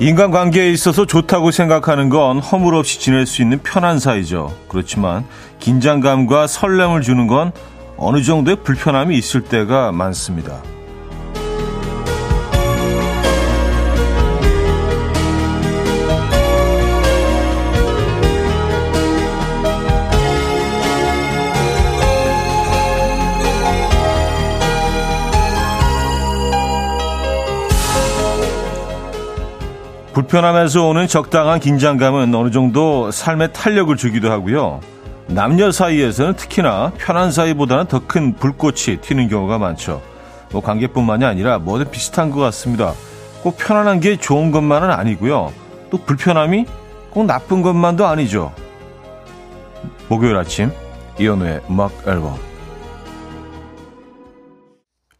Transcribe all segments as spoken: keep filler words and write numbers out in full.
인간관계에 있어서 좋다고 생각하는 건 허물없이 지낼 수 있는 편한 사이죠. 그렇지만 긴장감과 설렘을 주는 건 어느 정도의 불편함이 있을 때가 많습니다. 불편함에서 오는 적당한 긴장감은 어느 정도 삶의 탄력을 주기도 하고요. 남녀 사이에서는 특히나 편한 사이보다는 더 큰 불꽃이 튀는 경우가 많죠. 뭐 관계뿐만이 아니라 뭐든 비슷한 것 같습니다. 꼭 편안한 게 좋은 것만은 아니고요. 또 불편함이 꼭 나쁜 것만도 아니죠. 목요일 아침 이현우의 음악 앨범.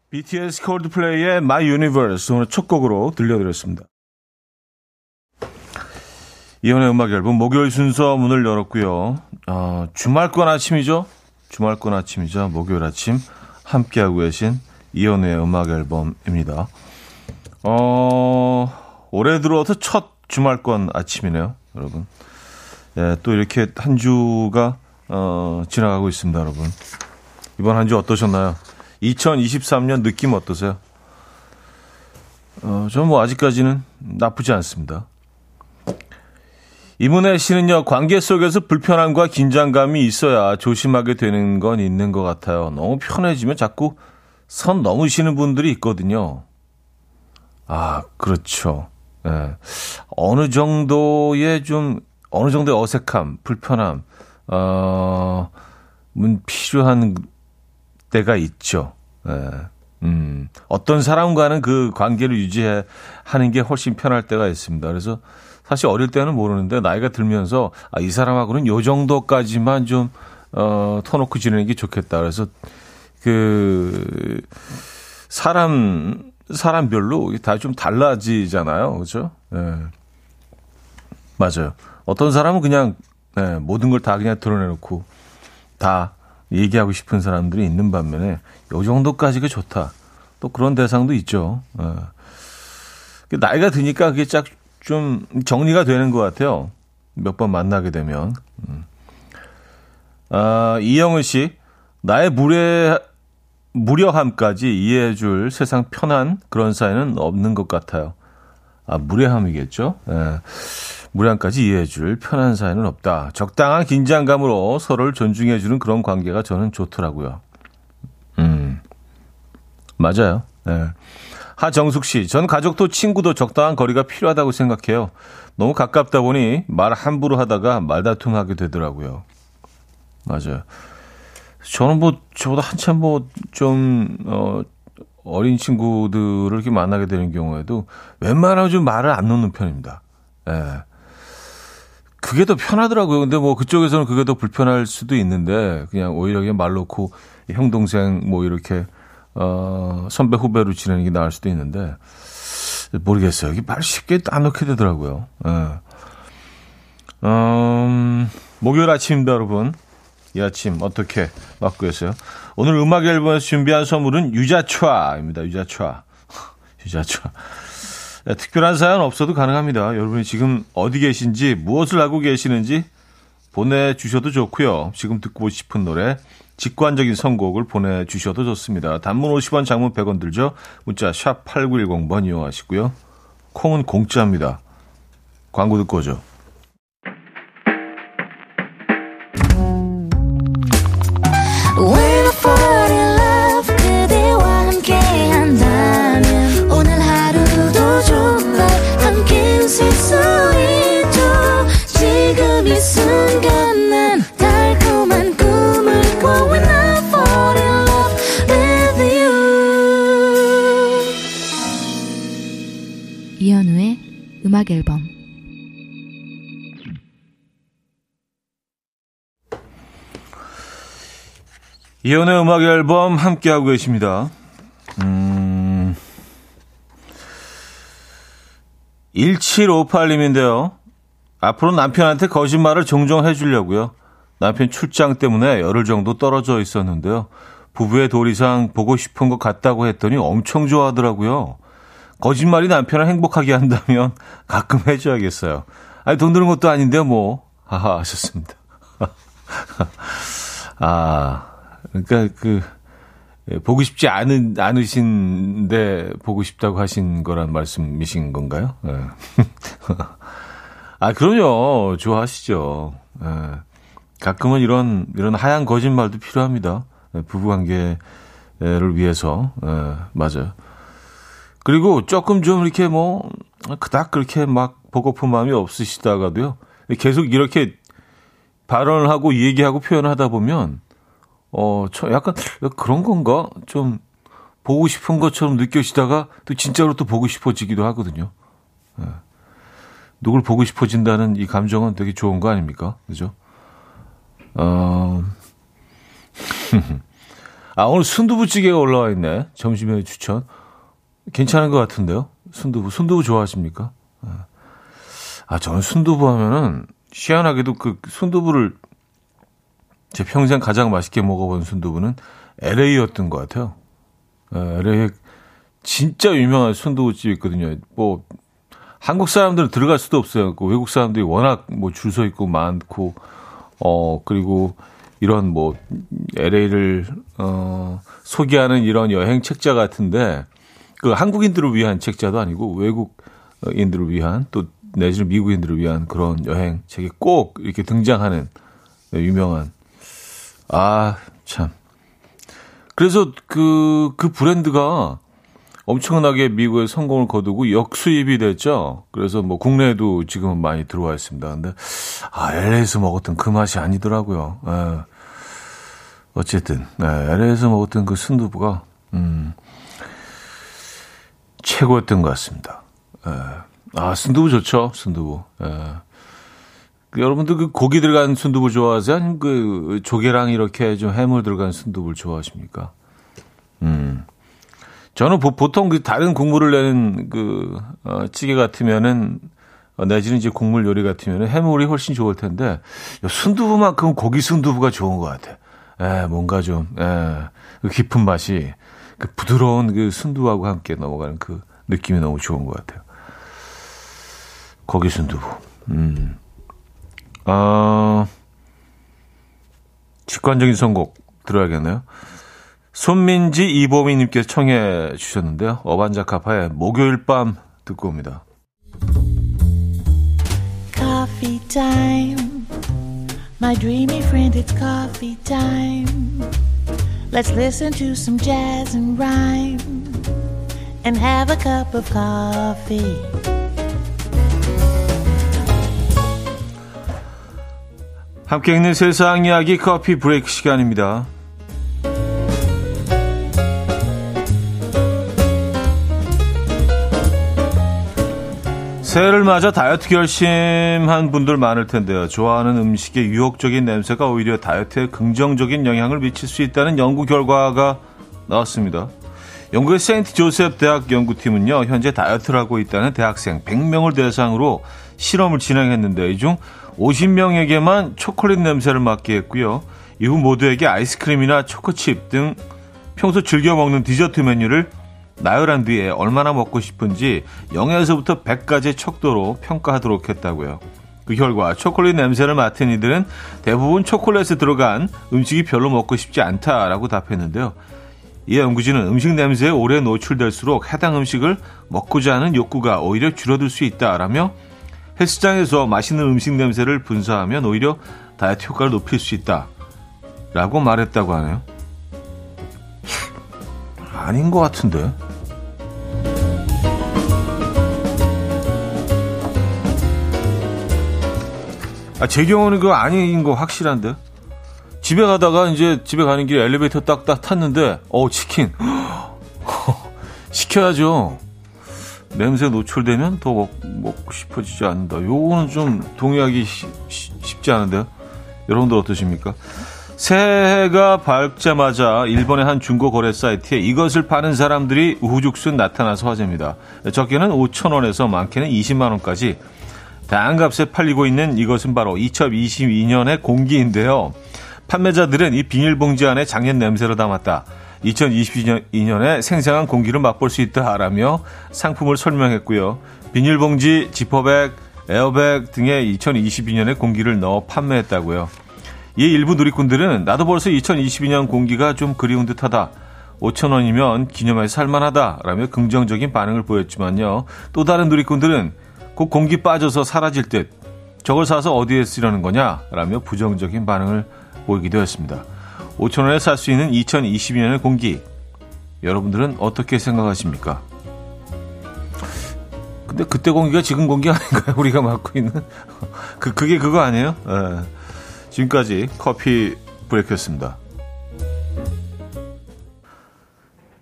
비티에스 콜드플레이의 My Universe 오늘 첫 곡으로 들려드렸습니다. 이현의 음악 앨범 목요일 순서 문을 열었고요. 어, 주말권 아침이죠. 주말권 아침이죠. 목요일 아침 함께하고 계신 이현의 음악 앨범입니다. 어, 올해 들어서 첫 주말권 아침이네요, 여러분. 예, 또 이렇게 한 주가 어, 지나가고 있습니다, 여러분. 이번 한 주 어떠셨나요? 이천이십삼 년 느낌 어떠세요? 어, 저는 뭐 아직까지는 나쁘지 않습니다. 이문혜 씨는요, 관계 속에서 불편함과 긴장감이 있어야 조심하게 되는 건 있는 것 같아요. 너무 편해지면 자꾸 선 넘으시는 분들이 있거든요. 아, 그렇죠. 네. 어느 정도의 좀, 어느 정도의 어색함, 불편함, 어, 필요한 때가 있죠. 네. 음, 어떤 사람과는 그 관계를 유지하는 게 훨씬 편할 때가 있습니다. 그래서, 사실 어릴 때는 모르는데 나이가 들면서 아, 이 사람하고는 요 정도까지만 좀 어, 터놓고 지내는 게 좋겠다. 그래서 그 사람 사람별로 다 좀 달라지잖아요, 그렇죠? 네. 맞아요. 어떤 사람은 그냥 네, 모든 걸 다 그냥 드러내놓고 다 얘기하고 싶은 사람들이 있는 반면에 요 정도까지가 좋다. 또 그런 대상도 있죠. 네. 나이가 드니까 그게 짝 좀 정리가 되는 것 같아요. 몇 번 만나게 되면. 아, 이영은 씨, 나의 무례, 무례함까지 이해해줄 세상 편한 그런 사이는 없는 것 같아요. 아, 무례함이겠죠? 예. 무례함까지 이해해줄 편한 사이는 없다. 적당한 긴장감으로 서로를 존중해주는 그런 관계가 저는 좋더라고요. 음, 맞아요. 예. 하정숙 씨, 전 가족도 친구도 적당한 거리가 필요하다고 생각해요. 너무 가깝다 보니 말 함부로 하다가 말다툼하게 되더라고요. 맞아요. 저는 뭐 저보다 한참 뭐 좀 어, 어린 친구들을 이렇게 만나게 되는 경우에도 웬만하면 좀 말을 안 놓는 편입니다. 예. 그게 더 편하더라고요. 근데 뭐 그쪽에서는 그게 더 불편할 수도 있는데 그냥 오히려 그냥 말 놓고 형 동생 뭐 이렇게. 어, 선배 후배로 지내는 게 나을 수도 있는데 모르겠어요. 이게 말 쉽게 안 넣게 되더라고요. 네. 음, 목요일 아침입니다, 여러분. 이 아침 어떻게 맞고 계세요? 오늘 음악 앨범에서 준비한 선물은 유자차입니다. 유자차, 유자차. 네, 특별한 사연 없어도 가능합니다. 여러분이 지금 어디 계신지 무엇을 하고 계시는지 보내주셔도 좋고요. 지금 듣고 싶은 노래. 직관적인 선곡을 보내주셔도 좋습니다. 단문 오십 원, 장문 백 원 들죠. 문자 샵 팔구일공 번 이용하시고요. 콩은 공짜입니다. 광고 듣고 오죠. 이현우의 음악 앨범. 이현우의 음악 앨범 함께하고 계십니다. 음, 일칠오팔 님인데요. 앞으로 남편한테 거짓말을 종종 해주려고요. 남편 출장 때문에 열흘 정도 떨어져 있었는데요. 부부의 도리상 보고 싶은 것 같다고 했더니 엄청 좋아하더라고요. 거짓말이 남편을 행복하게 한다면 가끔 해줘야겠어요. 아니, 돈 드는 것도 아닌데 뭐. 하하, 하셨습니다. 아, 그러니까 그 보고 싶지 않은 않으신데 보고 싶다고 하신 거란 말씀이신 건가요? 네. 아, 그럼요. 좋아하시죠. 네. 가끔은 이런 이런 하얀 거짓말도 필요합니다. 부부관계를 위해서. 네, 맞아요. 그리고 조금 좀 이렇게 뭐 그닥 그렇게 막 보고픈 마음이 없으시다가도요. 계속 이렇게 발언을 하고 얘기하고 표현을 하다 보면 어, 저 약간 그런 건가? 좀 보고 싶은 것처럼 느껴지다가 또 진짜로 또 보고 싶어지기도 하거든요. 네. 누굴 보고 싶어진다는 이 감정은 되게 좋은 거 아닙니까? 그죠? 어... 아, 오늘 순두부찌개가 올라와 있네. 점심에 추천. 괜찮은 것 같은데요? 순두부. 순두부 좋아하십니까? 아, 저는 순두부 하면은, 희한하게도 그 순두부를, 제 평생 가장 맛있게 먹어본 순두부는 엘에이였던 것 같아요. 엘에이에 진짜 유명한 순두부집이 있거든요. 뭐, 한국 사람들은 들어갈 수도 없어요. 외국 사람들이 워낙 뭐 줄 서 있고 많고, 어, 그리고 이런 뭐, 엘에이를, 어, 소개하는 이런 여행 책자 같은데, 그 한국인들을 위한 책자도 아니고 외국인들을 위한 또 내지는 미국인들을 위한 그런 여행 책이 꼭 이렇게 등장하는 유명한 아 참 그래서 그 그 브랜드가 엄청나게 미국에 성공을 거두고 역수입이 됐죠. 그래서 뭐 국내에도 지금은 많이 들어와 있습니다. 근데 아 엘에이에서 먹었던 그 맛이 아니더라고요. 에. 어쨌든 에, 엘에이에서 먹었던 그 순두부가 음. 최고였던 것 같습니다. 에. 아, 순두부 좋죠, 순두부. 에. 여러분들 그 고기 들어간 순두부 좋아하세요? 아니면 그 조개랑 이렇게 좀 해물 들어간 순두부를 좋아하십니까? 음. 저는 보, 보통 그 다른 국물을 내는 그, 어, 찌개 같으면은, 어, 내지는 이제 국물 요리 같으면은 해물이 훨씬 좋을 텐데, 순두부만큼은 고기 순두부가 좋은 것 같아. 에, 뭔가 좀, 에, 깊은 맛이. 그 부드러운 그 순두부하고 함께 넘어가는 그 느낌이 너무 좋은 것 같아요. 고기 순두부. 음. 아, 직관적인 선곡 들어야겠네요. 손민지 이보미님께서 청해 주셨는데요. 어반자카파의 목요일 밤 듣고 옵니다. Coffee time. My dreamy friend, it's coffee time. Let's listen to some jazz and rhyme and have a cup of coffee. 함께 읽는 세상 이야기 커피 브레이크 시간입니다. 새해를 맞아 다이어트 결심한 분들 많을 텐데요. 좋아하는 음식의 유혹적인 냄새가 오히려 다이어트에 긍정적인 영향을 미칠 수 있다는 연구 결과가 나왔습니다. 영국의 세인트 조셉 대학 연구팀은요. 현재 다이어트를 하고 있다는 대학생 백 명을 대상으로 실험을 진행했는데 이 중 오십 명에게만 초콜릿 냄새를 맡게 했고요. 이후 모두에게 아이스크림이나 초코칩 등 평소 즐겨 먹는 디저트 메뉴를 나열한 뒤에 얼마나 먹고 싶은지 영에서부터 백까지의 척도로 평가하도록 했다고요. 그 결과 초콜릿 냄새를 맡은 이들은 대부분 초콜릿에 들어간 음식이 별로 먹고 싶지 않다라고 답했는데요. 이 연구진은 음식 냄새에 오래 노출될수록 해당 음식을 먹고자 하는 욕구가 오히려 줄어들 수 있다라며 헬스장에서 맛있는 음식 냄새를 분사하면 오히려 다이어트 효과를 높일 수 있다라고 말했다고 하네요. 아닌 것 같은데. 아, 제 경우는 그거 아닌 거 확실한데. 집에 가다가 이제 집에 가는 길에 엘리베이터 딱, 딱 탔는데, 어, 치킨. 시켜야죠. 냄새 노출되면 더 먹, 먹고 싶어지지 않는다. 요거는 좀 동의하기 쉬, 쉬, 쉽지 않은데요. 여러분들 어떠십니까? 새해가 밝자마자 일본의 한 중고 거래 사이트에 이것을 파는 사람들이 우후죽순 나타나서 화제입니다. 적게는 오천 원에서 많게는 이십만 원까지 다한값에 팔리고 있는 이것은 바로 이천이십이 년의 공기인데요. 판매자들은 이 비닐봉지 안에 작년 냄새를 담았다. 이천이십이 년에 생생한 공기를 맛볼 수 있다라며 상품을 설명했고요. 비닐봉지, 지퍼백, 에어백 등의 이천이십이 년에 공기를 넣어 판매했다고요. 이 일부 누리꾼들은 나도 벌써 이천이십이 년 공기가 좀 그리운 듯하다. 오천 원이면 기념해서 살만하다라며 긍정적인 반응을 보였지만요. 또 다른 누리꾼들은 곧 공기 빠져서 사라질 듯 저걸 사서 어디에 쓰려는 거냐라며 부정적인 반응을 보이기도 했습니다. 오천 원에 살 수 있는 이천이십이 년의 공기. 여러분들은 어떻게 생각하십니까? 근데 그때 공기가 지금 공기 아닌가요? 우리가 맡고 있는. 그, 그게 그거 아니에요? 네. 지금까지 커피 브레이크였습니다.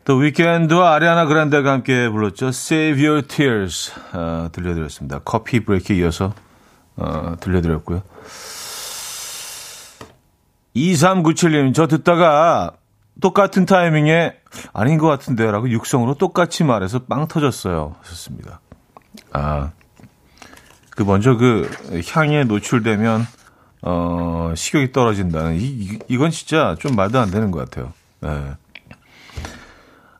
The Weeknd와 아리아나 그란데가 함께 불렀죠. Save Your Tears 어, 들려드렸습니다. 커피 브레이크에 이어서 어, 들려드렸고요. 이삼구칠 님, 저 듣다가 똑같은 타이밍에 아닌 것 같은데 라고 육성으로 똑같이 말해서 빵 터졌어요. 좋습니다. 아, 그 먼저 그 향에 노출되면 어, 식욕이 떨어진다는 이, 이, 이건 진짜 좀 말도 안 되는 것 같아요. 네.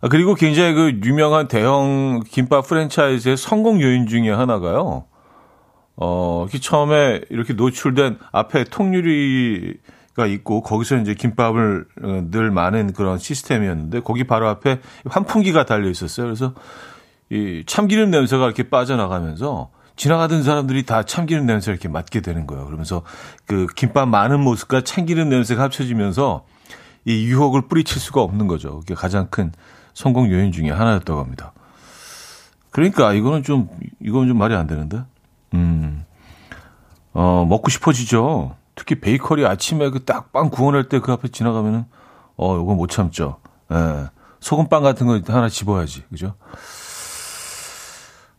아, 그리고 굉장히 그 유명한 대형 김밥 프랜차이즈의 성공 요인 중에 하나가요. 어, 이렇게 처음에 이렇게 노출된 앞에 통유리 가 있고 거기서 이제 김밥을 늘 마는 그런 시스템이었는데 거기 바로 앞에 환풍기가 달려 있었어요. 그래서 이 참기름 냄새가 이렇게 빠져나가면서 지나가던 사람들이 다 참기름 냄새를 이렇게 맡게 되는 거예요. 그러면서 그 김밥 마는 모습과 참기름 냄새가 합쳐지면서 이 유혹을 뿌리칠 수가 없는 거죠. 그게 가장 큰 성공 요인 중에 하나였다고 합니다. 그러니까 이거는 좀 이건 좀 말이 안 되는데. 음. 어, 먹고 싶어지죠. 특히 베이커리 아침에 그 딱 빵 구워낼 때 그 앞에 지나가면은, 어, 이건 못 참죠. 예. 소금빵 같은 거 하나 집어야지. 그죠?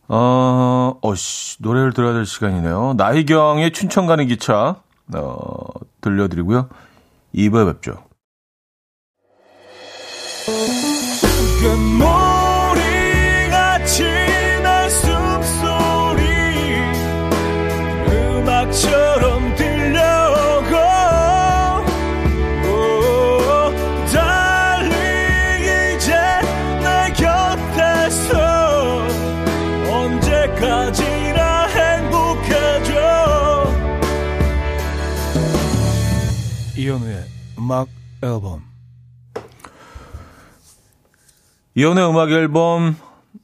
어, 어씨, 노래를 들어야 될 시간이네요. 나희경의 춘천 가는 기차, 어, 들려드리고요. 이 부에 뵙죠. 이현우의 음악 앨범. 이현우의 음악 앨범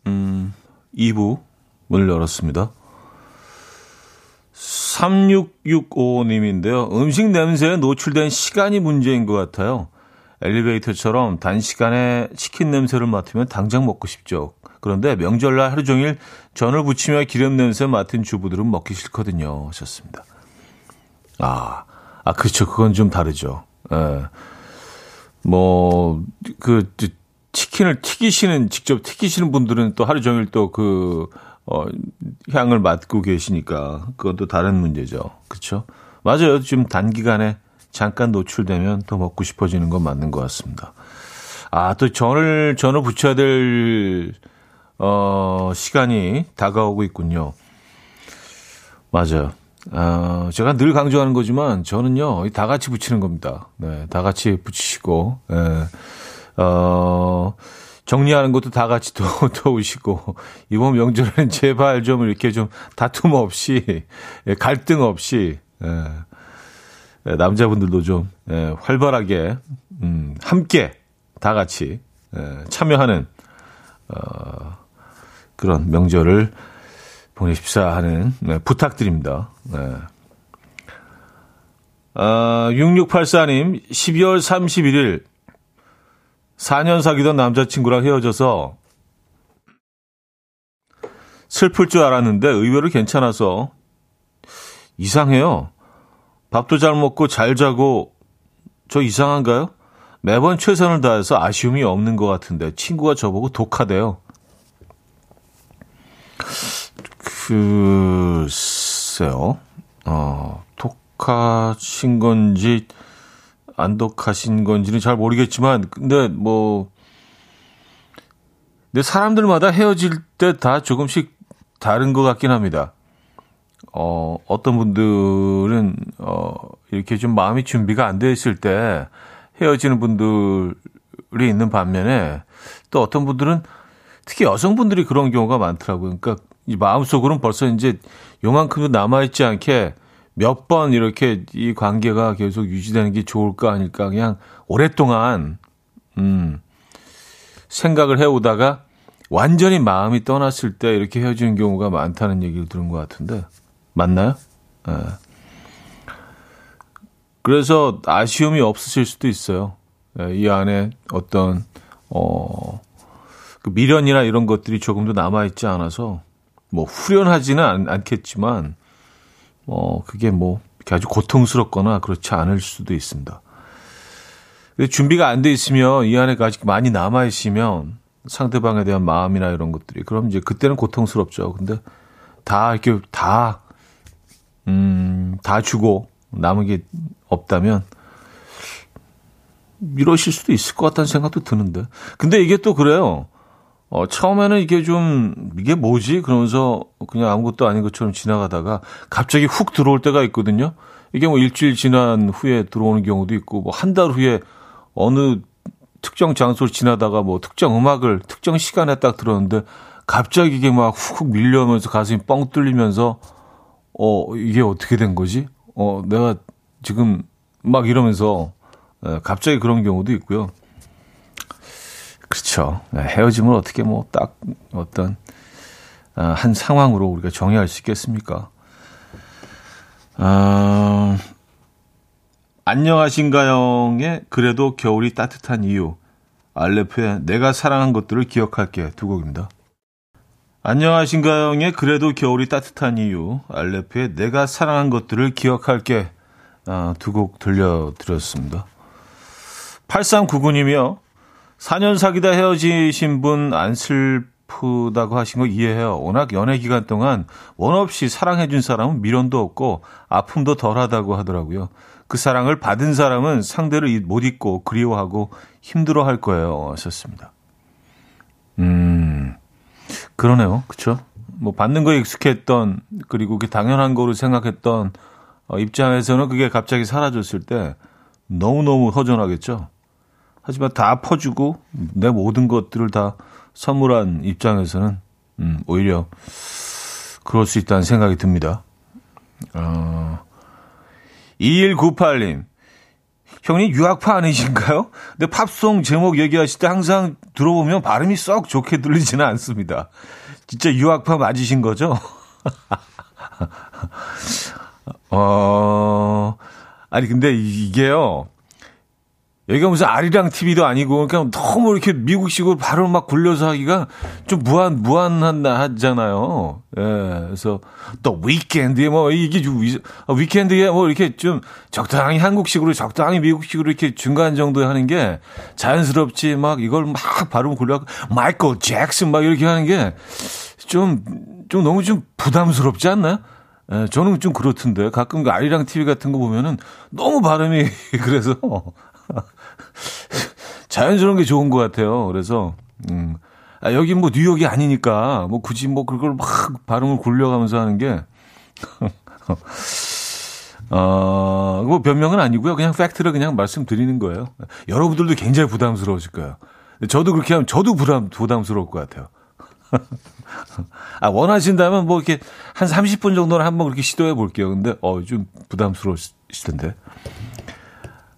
음, 이 부 문을 열었습니다. 삼육육오 님인데요. 음식 냄새에 노출된 시간이 문제인 것 같아요. 엘리베이터처럼 단시간에 치킨 냄새를 맡으면 당장 먹고 싶죠. 그런데 명절날 하루 종일 전을 부치며 기름 냄새 맡은 주부들은 먹기 싫거든요. 하셨습니다. 아... 아, 그렇죠. 그건 좀 다르죠. 예. 뭐, 그, 치킨을 튀기시는, 직접 튀기시는 분들은 또 하루 종일 또 그, 어, 향을 맡고 계시니까 그것도 다른 문제죠. 그렇죠. 맞아요. 지금 단기간에 잠깐 노출되면 더 먹고 싶어지는 건 맞는 것 같습니다. 아, 또 전을, 전을 부쳐야 될, 어, 시간이 다가오고 있군요. 맞아요. 어, 제가 늘 강조하는 거지만 저는요 다 같이 붙이는 겁니다. 네, 다 같이 붙이시고 예, 어, 정리하는 것도 다 같이 도, 도우시고 이번 명절에는 제발 좀 이렇게 좀 다툼 없이 예, 갈등 없이 예, 예, 남자분들도 좀 예, 활발하게 음, 함께 다 같이 예, 참여하는 어, 그런 명절을 보내십사 하는 네, 부탁드립니다. 네. 아, 육육팔사 님, 십이월 삼십일일 사 년 사귀던 남자친구랑 헤어져서 슬플 줄 알았는데 의외로 괜찮아서 이상해요. 밥도 잘 먹고 잘 자고 저 이상한가요? 매번 최선을 다해서 아쉬움이 없는 것 같은데 친구가 저보고 독하대요. 글쎄요, 어, 독하신 건지, 안 독하신 건지는 잘 모르겠지만, 근데 뭐, 근데 사람들마다 헤어질 때 다 조금씩 다른 것 같긴 합니다. 어, 어떤 분들은, 어, 이렇게 좀 마음이 준비가 안 돼 있을 때 헤어지는 분들, 있는 반면에 또 어떤 분들은 특히 여성분들이 그런 경우가 많더라고요. 그러니까 이 마음속으로는 벌써 이제 요만큼도 남아있지 않게 몇 번 이렇게 이 관계가 계속 유지되는 게 좋을까 하니까 그냥 오랫동안 음, 생각을 해오다가 완전히 마음이 떠났을 때 이렇게 헤어지는 경우가 많다는 얘기를 들은 것 같은데 맞나요? 네. 그래서 아쉬움이 없으실 수도 있어요. 네, 이 안에 어떤 어, 그 미련이나 이런 것들이 조금도 남아있지 않아서 뭐 후련하지는 않, 않겠지만 어, 그게 뭐, 아주 고통스럽거나 그렇지 않을 수도 있습니다. 준비가 안 돼 있으면, 이 안에 아직 많이 남아있으면, 상대방에 대한 마음이나 이런 것들이, 그럼 이제 그때는 고통스럽죠. 근데 다, 이렇게 다, 음, 다 주고 남은 게 없다면, 이러실 수도 있을 것 같다는 생각도 드는데. 근데 이게 또 그래요. 어, 처음에는 이게 좀, 이게 뭐지? 그러면서 그냥 아무것도 아닌 것처럼 지나가다가 갑자기 훅 들어올 때가 있거든요. 이게 뭐 일주일 지난 후에 들어오는 경우도 있고, 뭐 한 달 후에 어느 특정 장소를 지나다가 뭐 특정 음악을 특정 시간에 딱 들었는데 갑자기 이게 막 훅 밀려오면서 가슴이 뻥 뚫리면서, 어, 이게 어떻게 된 거지? 어, 내가 지금 막 이러면서 예, 갑자기 그런 경우도 있고요. 그렇죠. 헤어짐을 어떻게 뭐 딱 어떤 한 상황으로 우리가 정의할 수 있겠습니까? 어, 안녕하신가영의 그래도 겨울이 따뜻한 이유, 알레프의 내가 사랑한 것들을 기억할게 두 곡입니다. 안녕하신가영의 그래도 겨울이 따뜻한 이유, 알레프의 내가 사랑한 것들을 기억할게 두 곡 들려드렸습니다. 팔삼구구 님이요. 사 년 사귀다 헤어지신 분 안 슬프다고 하신 거 이해해요. 워낙 연애 기간 동안 원 없이 사랑해준 사람은 미련도 없고 아픔도 덜하다고 하더라고요. 그 사랑을 받은 사람은 상대를 못 잊고 그리워하고 힘들어할 거예요. 하셨습니다. 음, 그러네요. 그렇죠? 뭐 받는 거에 익숙했던 그리고 그 당연한 거로 생각했던 입장에서는 그게 갑자기 사라졌을 때 너무너무 허전하겠죠. 하지만 다 퍼주고 내 모든 것들을 다 선물한 입장에서는 음, 오히려 그럴 수 있다는 생각이 듭니다. 어, 이일구팔 님. 형님 유학파 아니신가요? 근데 팝송 제목 얘기하실 때 항상 들어보면 발음이 썩 좋게 들리지는 않습니다. 진짜 유학파 맞으신 거죠? 어, 아니 근데 이게요. 여기가 무슨 아리랑 티비도 아니고, 그냥 너무 이렇게 미국식으로 발음을 막 굴려서 하기가 좀 무한, 무한한, 하잖아요. 예, 그래서, The Weeknd, 뭐, 이게, Weeknd에 뭐, 이렇게 좀 적당히 한국식으로, 적당히 미국식으로 이렇게 중간 정도에 하는 게 자연스럽지, 막 이걸 막 발음을 굴려서, 마이클 잭슨 막 이렇게 하는 게 좀, 좀 너무 좀 부담스럽지 않나요? 예, 저는 좀 그렇던데, 가끔 그 아리랑 티비 같은 거 보면은 너무 발음이 그래서, 자연스러운 게 좋은 것 같아요. 그래서 음, 아, 여기 뭐 뉴욕이 아니니까 뭐 굳이 뭐 그걸 막 발음을 굴려가면서 하는 게 어, 뭐 변명은 아니고요. 그냥 팩트를 그냥 말씀드리는 거예요. 여러분들도 굉장히 부담스러우실 거예요. 저도 그렇게 하면 저도 부담 부담스러울 것 같아요. 아, 원하신다면 뭐 이렇게 한 삼십 분 정도는 한번 그렇게 시도해 볼게요. 근데 어, 좀 부담스러우실 텐데.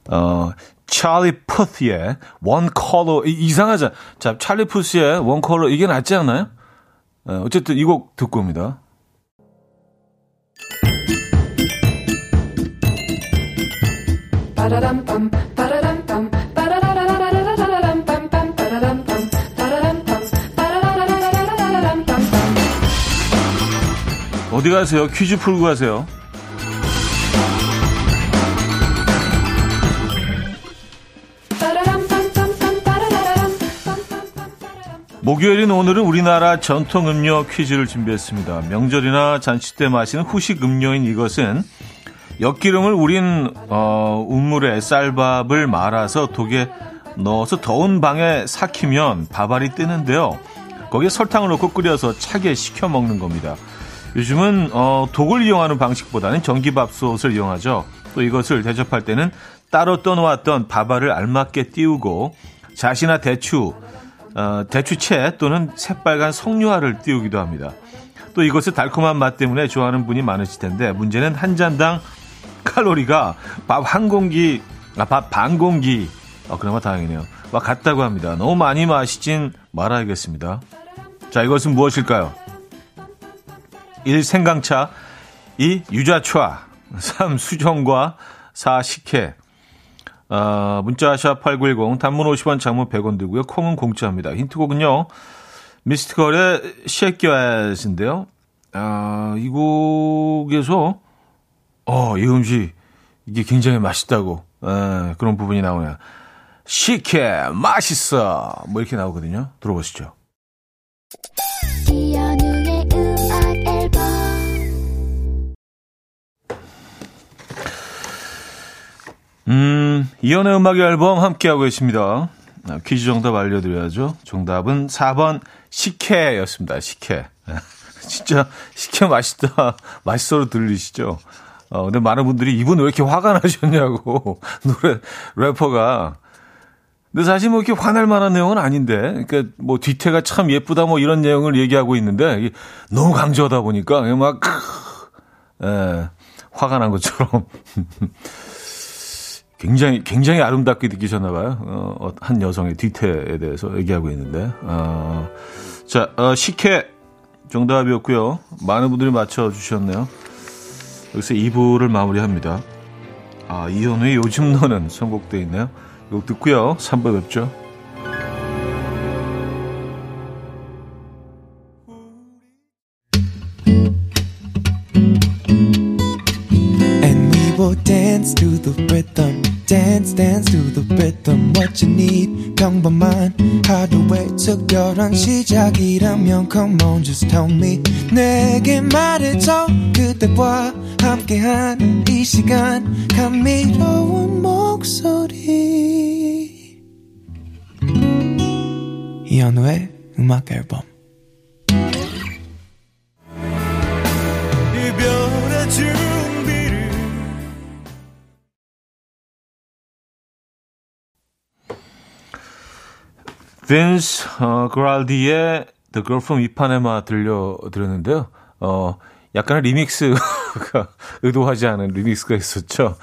어, 찰리 푸스의 One Color 이상하잖아. 자, 찰리 푸스의 One Color 이게 낫지 않나요? 어쨌든 이 곡 듣고 옵니다. 어디 가세요? 퀴즈 풀고 가세요. 목요일인 오늘은 우리나라 전통 음료 퀴즈를 준비했습니다. 명절이나 잔치 때 마시는 후식 음료인 이것은 엿기름을 우린 어, 우물에 쌀밥을 말아서 독에 넣어서 더운 방에 삭히면 밥알이 뜨는데요. 거기에 설탕을 넣고 끓여서 차게 식혀 먹는 겁니다. 요즘은 어, 독을 이용하는 방식보다는 전기밥솥을 이용하죠. 또 이것을 대접할 때는 따로 떠놓았던 밥알을 알맞게 띄우고 잣이나 대추, 어, 대추채 또는 새빨간 석류화를 띄우기도 합니다. 또 이것의 달콤한 맛 때문에 좋아하는 분이 많으실 텐데 문제는 한 잔당 칼로리가 밥 한 공기, 아, 밥 반 공기, 아, 그나마 다행이네요. 와, 같다고 합니다. 너무 많이 마시진 말아야겠습니다. 자, 이것은 무엇일까요? 일. 생강차, 이. 유자차, 삼. 수정과, 사. 식혜. 어, 문자샵 팔구일공, 단문 오십 원, 장문 백 원 들고요. 콩은 공짜입니다. 힌트곡은요, 미스트걸의 쉐이크아스인데요. 어, 이 곡에서 어, 이 음식 이게 굉장히 맛있다고, 에, 그런 부분이 나오네요. 식혜 맛있어 뭐 이렇게 나오거든요. 들어보시죠. 음, 이연의 음악 앨범 함께하고 있습니다. 퀴즈 정답 알려드려야죠. 정답은 사 번 식혜였습니다. 식혜. 진짜 식혜 맛있다, 맛있어로 들리시죠? 어, 근데 많은 분들이 이분 왜 이렇게 화가 나셨냐고. 노래, 래퍼가. 근데 사실 뭐 이렇게 화날 만한 내용은 아닌데, 그러니까 뭐 뒤태가 참 예쁘다 뭐 이런 내용을 얘기하고 있는데, 너무 강조하다 보니까 막, 에, 화가 난 것처럼. 굉장히 굉장히 아름답게 느끼셨나봐요. 어, 한 여성의 뒤태에 대해서 얘기하고 있는데, 어, 자, 어, 식혜 정답이었고요. 많은 분들이 맞춰주셨네요. 여기서 이 부를 마무리합니다. 아, 이현우의 요즘 너는 선곡돼 있네요. 이거 듣고요, 삼 부 뵙죠. Dance to the rhythm, dance, dance to the rhythm. What you need, 평범한 하루의 특별한 시작이라면 come on, just tell me. 내게 말해줘, 그대와 함께한 이 시간, 감미로운 목소리. 이현우의 음악 앨범. 이별의 주. 빈스 어, 그랄디의 The Girl From Ipanema 들려드렸는데요. 어, 약간의 리믹스가 의도하지 않은 리믹스가 있었죠.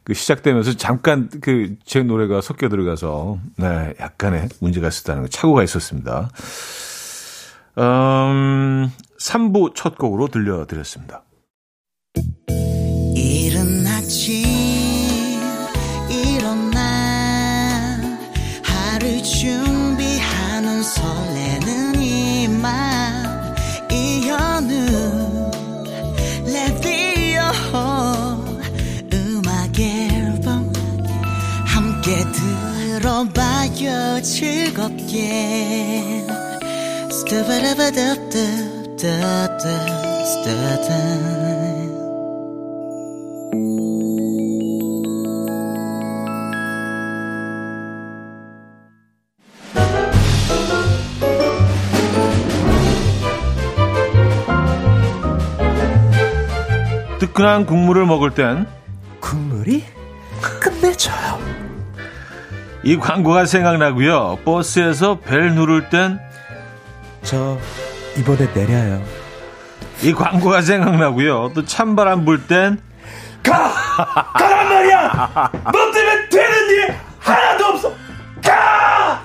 에, 그 시작되면서 잠깐 그 제 노래가 섞여 들어가서, 네, 약간의 문제가 있었다는 착오가 있었습니다. 음, 삼 부 첫 곡으로 들려드렸습니다. 이른 아침 준비하는 설레는 이맘 이현우 레디오 음악 앨범 함께 들어봐요 즐겁게 스타바라바다다다다 스타다 뜨끈한 국물을 먹을 땐 국물이 끝내줘요. 이 광고가 생각나고요. 버스에서 벨 누를 땐 저 이번에 내려요. 이 광고가 생각나고요. 또 찬바람 불 땐 가! 가란 말이야! 너 때문에 되는 일 하나도 없어! 가!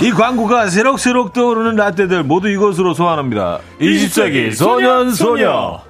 이 광고가 새록새록 떠오르는 라떼들 모두 이것으로 소환합니다. 이십 세기 소년 소녀.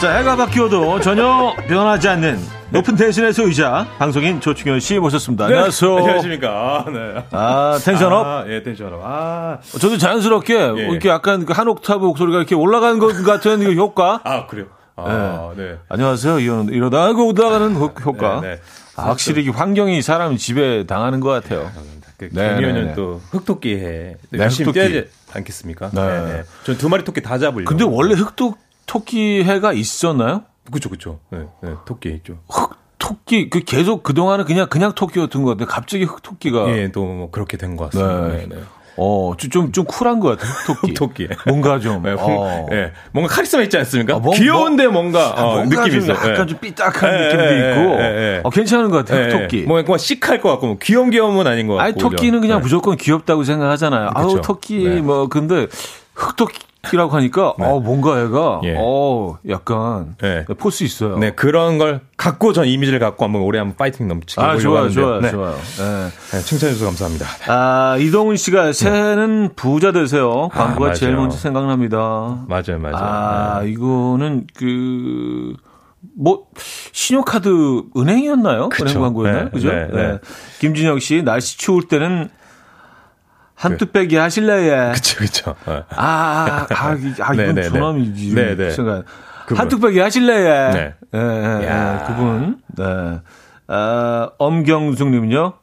자, 해가 바뀌어도 전혀 변하지 않는 높은 텐션의 소유자 방송인 조충현 씨 모셨습니다. 네, 안녕하세요. 안녕하십니까. 네. 아, 텐션업. 아, 예, 텐션업. 아, 저도 자연스럽게 예. 이렇게 약간 한 옥타브 목소리가 이렇게 올라간 것 같은 이 효과. 아, 그래요. 아, 네. 네. 안녕하세요. 이런 이러다 올라가는 효과. 네, 네. 확실히 이 환경이 사람 집에 당하는 것 같아요. 그 내년은 또 흑토끼해. 네, 열심히 흑토끼. 뛰어야 않겠습니까? 네. 네, 네. 전 두 마리 토끼 다 잡으려고. 근데 원래 흑토끼 토끼 해가 있었나요? 그렇죠, 그렇죠. 네, 네, 토끼 있죠. 흑 토끼 그 계속 그 동안은 그냥 그냥 토끼였던 것 같은데 갑자기 흑 토끼가 예, 또 뭐 그렇게 된 것 같습니다. 네. 네, 네. 어, 좀, 좀 쿨한 것 같아요. 토끼. 토끼. 뭔가 좀. 네, 어. 네, 뭔가 카리스마 있지 않습니까? 아, 뭔, 귀여운데 뭔가, 아, 어, 뭔가 느낌이 있어요. 약간 네. 좀 삐딱한 네. 느낌도 네. 있고. 네. 네. 어, 괜찮은 것 같아요, 네. 토끼. 뭔가 씩할 것 같고, 뭐, 귀여운 귀여움은 아닌 것 같고. 아니, 토끼는 그냥 네. 무조건 귀엽다고 생각하잖아요. 그쵸. 아우, 토끼, 네. 뭐, 근데, 흑토끼. 이라고 하니까 네. 어 뭔가 애가 예. 어 약간 네. 포스 있어요. 네 그런 걸 갖고 전 이미지를 갖고 한번 올해 한번 파이팅 넘치게 아, 보려고 하는데. 좋아요, 네. 좋아요. 네. 네, 칭찬해 주셔서 감사합니다. 아 이동훈 씨가 새해는 네. 부자 되세요. 광고가 아, 제일 먼저 생각납니다. 맞아요, 맞아요. 아 네. 이거는 그 뭐 신용카드 은행이었나요? 그쵸. 은행 광고였나요? 네, 그죠? 네, 네. 네. 김진혁 씨 날씨 추울 때는 한뚜빼기 하실래요? 그쵸, 그쵸. 아, 아, 아, 아 이건 조남이지. 네네. 한뚜빼기 하실래요? 네. 예, 예, 예. 그분. 네. 아, 엄경숙님은요?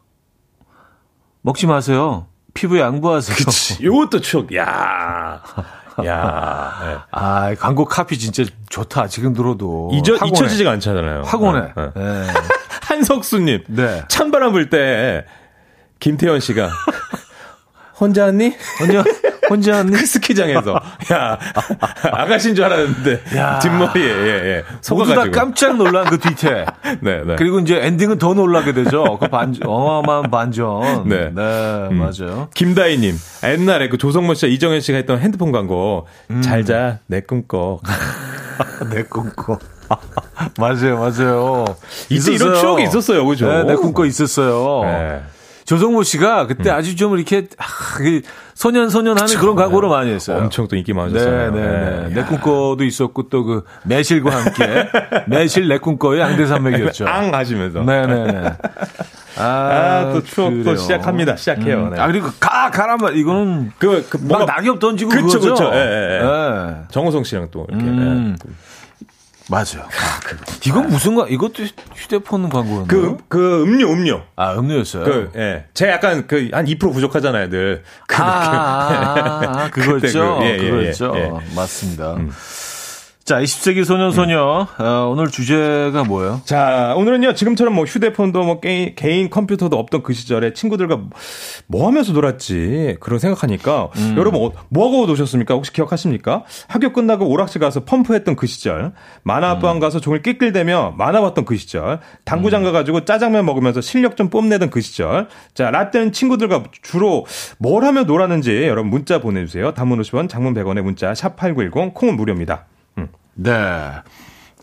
먹지 마세요. 피부 양보하세요. 그치. 요것도 추억. 야 야 네. 아, 광고 카피 진짜 좋다. 지금 들어도. 잊어, 잊혀지지가 않잖아요. 학원에. 네. 네. 한석수님. 네. 찬바람 불 때, 김태현 씨가. 혼자 왔니? 혼자, 혼자 왔니? 그 스키장에서. 야, 아가씨인 줄 알았는데. 야. 뒷머리에, 예, 예. 속아가지고. 모두 다 깜짝 놀란 그 뒤태. 네, 네. 그리고 이제 엔딩은 더 놀라게 되죠. 그 반전, 어마어마한 반전. 네. 네, 음. 맞아요. 김다희님, 옛날에 그 조성모 씨와 이정현 씨가 했던 핸드폰 광고. 음. 잘 자, 내 꿈꿔. 내 꿈꿔. 맞아요, 맞아요. 이때 이런 추억이 있었어요, 그죠? 네, 내 꿈꿔 있었어요. 네. 조성모 씨가 그때 음. 아주 좀 이렇게 아, 소년 소년 하는 그런 각오로 많이 했어요. 엄청 또 인기 많으셨어요. 네네. 내 꿈꿔도 있었고 또 그 매실과 함께 매실 내 꿈꿔의 양대산맥이었죠. 앙 하시면서. 네네네. 아, 아, 또 추억 그래요. 또 시작합니다. 시작해요. 음. 네. 아 그리고 가 가라마 이거는 그, 그 뭔가 막 낙엽 던지고 그쵸, 그거죠. 그렇죠. 예, 예, 예. 예. 정호성 씨랑 또 이렇게. 음. 예. 맞아요. 아, 그, 이건 무슨 거? 이것도 휴대폰 광고였나요? 그, 그 음료, 음료. 아, 음료였어요. 그, 예. 제 약간 그 한 이 퍼센트 부족하잖아요, 늘. 그 아, 아, 아, 아 그거였죠. 그, 예, 예, 그거였죠. 예, 예. 맞습니다. 음. 자, 이십 세기 소년 소녀. 음. 어, 오늘 주제가 뭐예요? 자, 오늘은요. 지금처럼 뭐 휴대폰도 뭐 게임, 개인 컴퓨터도 없던 그 시절에 친구들과 뭐 하면서 놀았지 그런 생각하니까 음. 여러분 뭐 하고 노셨습니까? 혹시 기억하십니까? 학교 끝나고 오락실 가서 펌프했던 그 시절, 만화방 음. 가서 종일 낄낄대며 만화 봤던 그 시절, 당구장 음. 가가지고 짜장면 먹으면서 실력 좀 뽐내던 그 시절. 자, 라떼는 친구들과 주로 뭘 하며 놀았는지 여러분 문자 보내주세요. 단문 오십 원, 장문 백 원의 문자 샵 팔구일공 콩은 무료입니다. 네.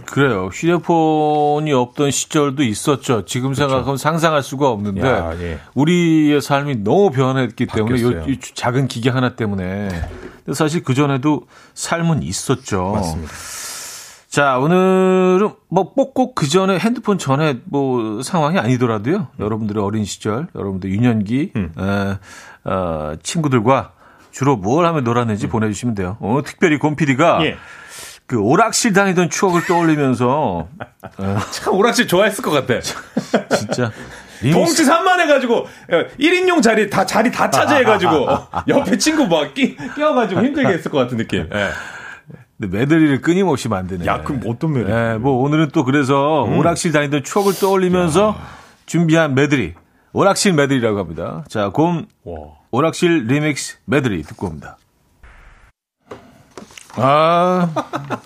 그래요. 휴대폰이 없던 시절도 있었죠. 지금 그렇죠. 생각하면 상상할 수가 없는데 야, 예. 우리의 삶이 너무 변했기 바뀌었어요. 때문에 이 작은 기계 하나 때문에 사실 그전에도 삶은 있었죠. 맞습니다. 자, 오늘은 뭐 꼭 그전에 핸드폰 전에 뭐 상황이 아니더라도요. 음. 여러분들의 어린 시절, 여러분들 유년기 음. 에, 어, 친구들과 주로 뭘 하며 놀았는지 음. 보내주시면 돼요. 오늘 특별히 곰 피디가 예. 그 오락실 다니던 추억을 떠올리면서 참 오락실 좋아했을 것 같아. 진짜 동치 산만해가지고 일 인용 자리 다 자리 다 차지해가지고 옆에 친구 막 끼 끼어가지고 힘들게 했을 것 같은 느낌. 네. 근데 매드리를 끊임없이 만드네. 야, 그럼 어떤 매드리? 네, 뭐 오늘은 또 그래서 음. 오락실 다니던 추억을 떠올리면서 야. 준비한 매드리 오락실 매드리라고 합니다. 자, 곰 오락실 리믹스 매드리 듣고 옵니다. 아,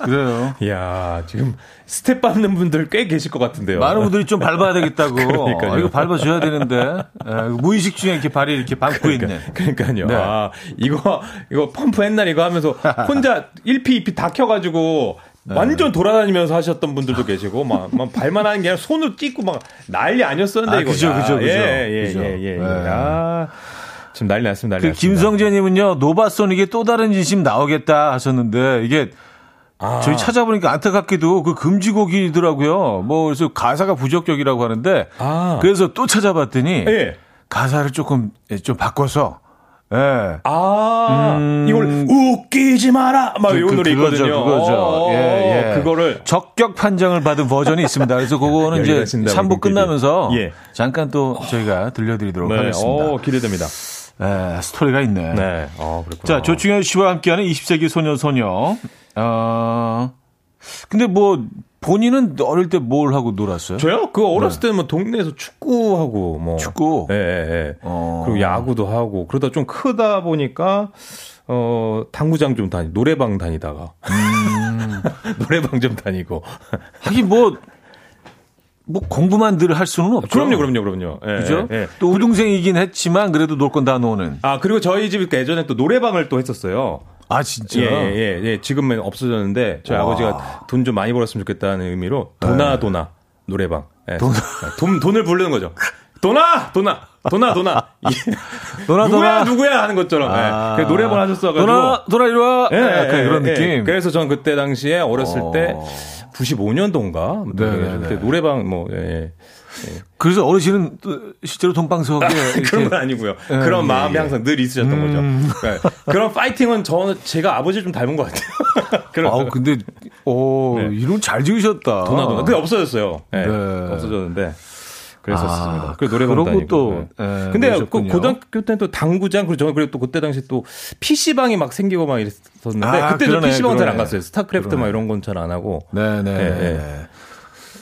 그래요. 이야, 지금 스텝 밟는 분들 꽤 계실 것 같은데요. 많은 분들이 좀 밟아야 되겠다고. 그러니까요. 아, 이거 밟아줘야 되는데. 에, 무의식 중에 이렇게 발이 이렇게 밟고 그러니까, 있네. 그러니까요. 네. 아, 이거, 이거 펌프 옛날 이거 하면서 혼자 일 피, 이 피 다 켜가지고 네. 완전 돌아다니면서 하셨던 분들도 계시고, 막, 막 발만 하는 게 아니라 손으로 찍고 막 난리 아니었었는데, 아, 이거. 그죠, 그죠, 그죠. 예, 예, 그죠. 예, 예. 예, 예. 네. 아. 지금 난리 났습니다. 난리 그 김성재님은요, 노바소닉의 또 다른 진심 나오겠다 하셨는데, 이게, 아. 저희 찾아보니까 안타깝게도 그 금지곡이더라고요. 뭐, 그래서 가사가 부적격이라고 하는데, 아. 그래서 또 찾아봤더니, 예. 가사를 조금, 좀 바꿔서, 예. 아, 음, 이걸 웃기지 마라! 막 그, 이 노래 그거죠, 있거든요. 그거죠. 예, 예. 그거를. 적격 판정을 받은 버전이 있습니다. 그래서 그거는 이제 삼 부 끝나면서, 예. 잠깐 또 저희가 들려드리도록 네. 하겠습니다. 오, 기대됩니다. 네, 스토리가 있네. 네. 어, 그렇구나. 자, 조충현 씨와 함께하는 이십 세기 소년 소녀. 어, 근데 뭐 본인은 어릴 때 뭘 하고 놀았어요? 저요? 그 어렸을 네. 때 뭐 동네에서 축구하고 뭐 축구, 예, 예. 어. 그리고 야구도 하고 그러다 좀 크다 보니까 어 당구장 좀 다니, 노래방 다니다가 음. 노래방 좀 다니고 하긴 뭐. 뭐 공부만 늘 할 수는 없죠. 그럼요, 그럼요, 그럼요. 예, 그죠? 예, 예. 또 우등생이긴 했지만 그래도 놀 건 다 노는. 아 그리고 저희 집이 예전에 또 노래방을 또 했었어요. 아 진짜? 예예 예, 예. 지금은 없어졌는데 저희 와. 아버지가 돈 좀 많이 벌었으면 좋겠다는 의미로 도나 예. 도나 노래방. 예. 도나. 돈 돈을 부르는 거죠. 도나 도나 도나 도나. 도나 누구야 누구야 하는 것처럼. 아. 예. 노래방 하셨어가지고. 도나 도나 이리 와. 예, 약간 예, 이런 예, 느낌. 예. 그래서 전 그때 당시에 어렸을 어. 때. 구십오 년도인가? 네. 그때 노래방, 뭐, 예. 예. 그래서 어르신은 실제로 동방석에. 아, 그런 건 아니고요. 예, 그런 예, 마음이 예. 항상 늘 있으셨던 음. 거죠. 네. 그런 파이팅은 저는 제가 아버지를 좀 닮은 것 같아요. 그런. 아우, 근데, 오, 네. 이름 잘 지으셨다. 도나도나. 그게 없어졌어요. 네. 네. 없어졌는데. 그랬었습니다. 아, 그리고 노래방 다니고. 또 네. 에, 근데 그러셨군요. 고등학교 때는 또 당구장 그리고 저는 그리고 또 그때 당시 또 피씨방이 막 생기고 막 이랬었는데 아, 그때도 피씨방은 잘 안 갔어요. 스타크래프트 그러네. 막 이런 건 잘 안 하고. 네네. 네, 네. 네.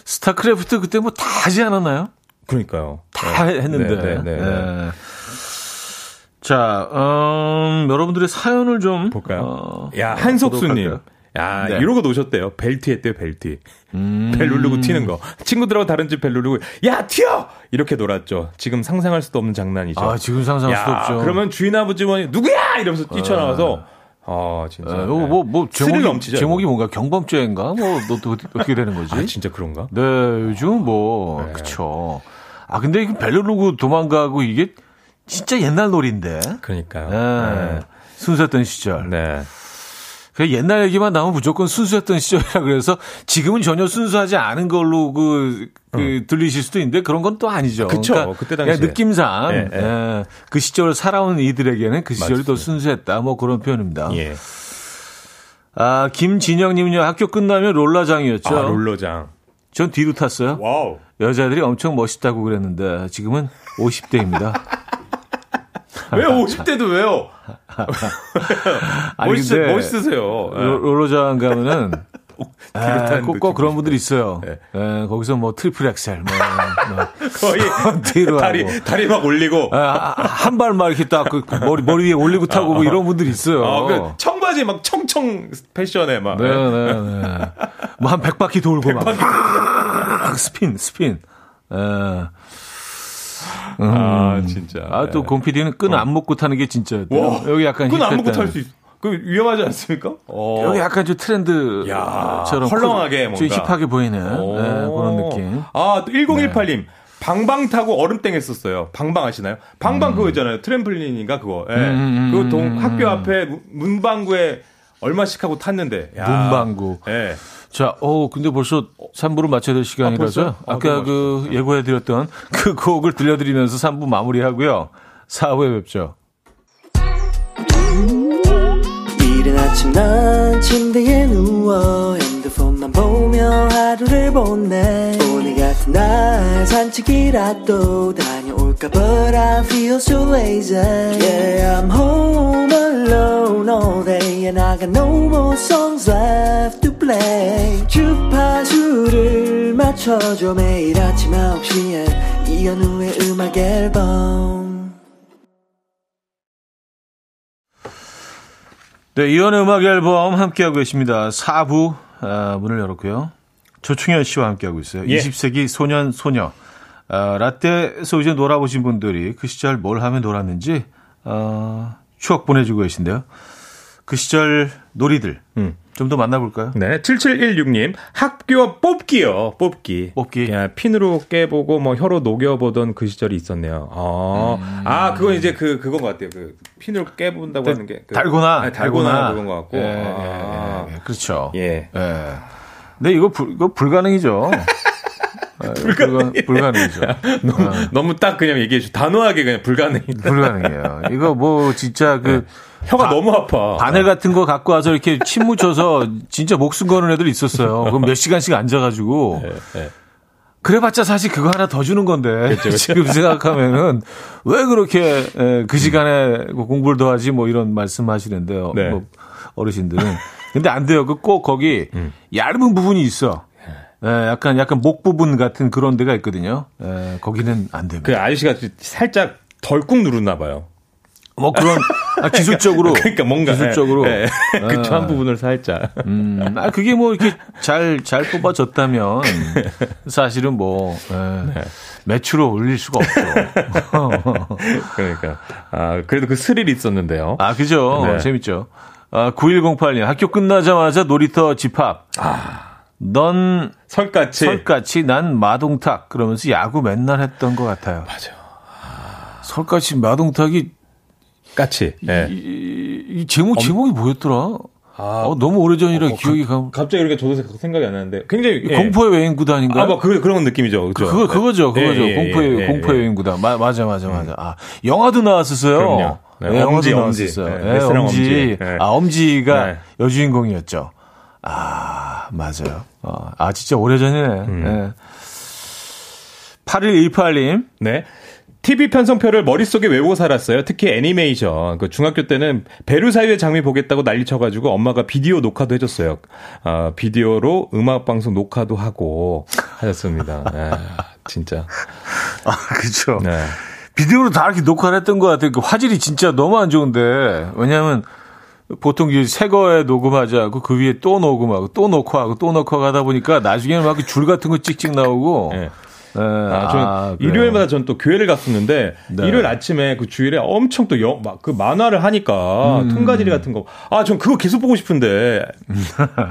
스타크래프트 그때 뭐 다 하지 않았나요? 그러니까요. 다 네. 했는데. 네, 네, 네, 네. 네. 자, 음, 여러분들의 사연을 좀 볼까요? 어, 야 한석수님. 야, 네. 이러고 노셨대요. 벨트 했대요, 벨트. 음. 벨 누르고 튀는 거. 친구들하고 다른 집 벨 누르고, 야, 튀어! 이렇게 놀았죠. 지금 상상할 수도 없는 장난이죠. 아, 지금 상상할 야, 수도 없죠. 그러면 주인 아버지머니, 누구야! 이러면서 뛰쳐나와서, 아, 진짜. 에, 뭐, 뭐, 뭐, 제목이, 넘치죠, 제목이 뭔가 경범죄인가? 뭐, 너 어떻게 되는 거지? 아, 진짜 그런가? 네, 요즘 뭐, 네. 그쵸. 아, 근데 벨 누르고 도망가고 이게 진짜 옛날 놀인데. 그러니까요. 네. 네. 순수했던 시절. 네. 그 옛날 얘기만 나오면 무조건 순수했던 시절이라 그래서 지금은 전혀 순수하지 않은 걸로 그, 그 음. 들리실 수도 있는데 그런 건 또 아니죠. 그쵸. 그러니까 그때 당시에. 느낌상 예, 예. 예, 그 시절을 살아온 이들에게는 그 시절이 맞습니다. 더 순수했다. 뭐 그런 표현입니다. 예. 아, 김진영님은요. 학교 끝나면 롤러장이었죠. 아, 롤러장. 전 뒤로 탔어요. 와우. 여자들이 엄청 멋있다고 그랬는데 지금은 오십 대입니다. 왜 오십 대도 왜요? 아니, 멋있, 근데 멋있으세요. 로, 롤러장 가면은 아, 꼭, 꼭 그런 분들이 있어요. 네. 에, 거기서 뭐 트리플 엑셀, 뭐, 뭐 거의 뒤로 다리 하고. 다리 막 올리고 아, 한 발 막 이렇게 딱 그 머리 머리 위에 올리고 타고 아, 뭐 이런 분들이 있어요. 아, 그러니까 청바지 막 청청 패션에 막 네, 네, 네. 뭐 한 백 바퀴 돌고 백 막 바퀴. 스핀 스핀. 에. 음. 아, 진짜. 아, 또, 곰피디는 끈 안 묶고 타는 게 진짜였대요. 여기 약간. 끈 안 묶고 탈 수 있어. 그 위험하지 않습니까? 어. 여기 약간 좀 트렌드처럼. 헐렁하게 뭔가. 좀 힙하게 보이는 네, 그런 느낌. 아, 또 천십팔님. 네. 방방 타고 얼음땡 했었어요. 방방 아시나요? 방방 음. 그거 있잖아요. 트램플린인가 그거. 예. 네. 음. 그 동, 학교 앞에 문방구에 얼마씩 하고 탔는데. 야. 문방구. 예. 네. 자, 어 근데 벌써 삼 부를 마쳐야 될 시간이라서 아, 아까 아, 그 예고해드렸던 그 곡을 들려드리면서 삼 부 마무리하고요. 사 부에 뵙죠. 이른 아침 난 침대에 누워 핸드폰만 보며 하루를 보내 오늘 같은 날 산책이라도 다녀올까 But I feel so lazy Yeah, I'm home alone all day And I got no more songs left to play 주파수를 맞춰줘 매일 아침 아홉 시에 이현우의 음악 앨범 네, 이현의 음악 앨범 함께하고 계십니다. 사 부 아, 문을 열었고요. 조충현 씨와 함께하고 있어요. 예. 이십 세기 소년, 소녀. 아, 라떼에서 이제 놀아보신 분들이 그 시절 뭘 하면 놀았는지 어, 추억 보내주고 계신데요. 그 시절 놀이들 음. 좀 더 만나볼까요? 네, 칠칠일육님 학교 뽑기요. 뽑기. 뽑기. 야, 핀으로 깨보고 뭐 혀로 녹여보던 그 시절이 있었네요. 아, 음. 아 그건 이제 그 그건 것 같아요. 그 핀으로 깨본다고 네, 하는 게 그, 달고나 아니, 달고나, 달고나 그건 것 같고. 예, 아. 예, 예. 그렇죠. 예. 예. 네, 이거 불 이거 불가능이죠. 불가능 불가능이죠. 너무 아. 너무 딱 그냥 얘기해 주. 단호하게 그냥 불가능. 불가능이에요. 이거 뭐 진짜 그. 예. 혀가 바, 너무 아파. 바늘 같은 거 갖고 와서 이렇게 침 묻혀서 진짜 목숨 거는 애들 있었어요. 그럼 몇 시간씩 앉아가지고. 네, 네. 그래봤자 사실 그거 하나 더 주는 건데. 그렇죠, 그렇죠. 지금 생각하면은 왜 그렇게 에, 그 시간에 공부를 더 하지 뭐 이런 말씀 하시는데요. 네. 뭐 어르신들은. 근데 안 돼요. 그 꼭 거기 음. 얇은 부분이 있어. 예, 약간 약간 목 부분 같은 그런 데가 있거든요. 예, 거기는 안 됩니다. 그 아저씨가 살짝 덜꾹 누르나 봐요. 뭐 그런 아, 기술적으로 그러니까 뭔가 기술적으로 예, 예. 그 초한 부분을 살짝 음, 아 그게 뭐 이렇게 잘 잘 뽑아졌다면 사실은 뭐 예, 매출을 올릴 수가 없죠. 그러니까 아 그래도 그 스릴이 있었는데요. 아 그죠. 네. 재밌죠. 아 구일공팔 님 학교 끝나자마자 놀이터 집합. 아 넌 설같이 설같이 난 마동탁 그러면서 야구 맨날 했던 것 같아요. 맞아. 아... 설같이 마동탁이 까치. 네. 이, 이 제목 제목이 뭐였더라? 아 어, 너무 오래전이라 어, 어, 기억이 가... 갑자기 이렇게 저도 생각이 안 나는데 굉장히 예. 공포의 외인 구단인가? 아, 뭐 그 그런 느낌이죠. 그렇죠? 그거 그거죠, 그거죠. 예, 예, 공포의 예, 예, 공포의 외인 구단. 맞아, 맞아, 맞아. 음. 아 영화도 나왔었어요. 네, 네, 엄지, 영화도 엄지. 나왔었어요. 네, 네, 엄지, 엄지. 네. 아 엄지가 네. 여주인공이었죠. 아 맞아요. 어, 아 진짜 오래전이네. 음. 네. 팔일이팔 님. 네. 티비 편성표를 머릿속에 외우고 살았어요. 특히 애니메이션. 그 중학교 때는 베르사유의 장미 보겠다고 난리쳐가지고 엄마가 비디오 녹화도 해줬어요. 어, 비디오로 음악방송 녹화도 하고 하셨습니다. 아, 진짜. 아, 그쵸. 네. 비디오로 다 이렇게 녹화를 했던 것 같아요. 그 화질이 진짜 너무 안 좋은데. 왜냐면 보통 새 거에 녹음하지 않고 그 위에 또 녹음하고 또 녹화하고 또 녹화하고 하다 보니까 나중에는 막 줄 같은 거 찍찍 나오고. 네. 네, 아, 저는 아, 일요일마다 저는 또 교회를 갔었는데 네. 일요일 아침에 그 주일에 엄청 또 막 그 만화를 하니까 음. 통가지리 같은 거 아, 전 그거 계속 보고 싶은데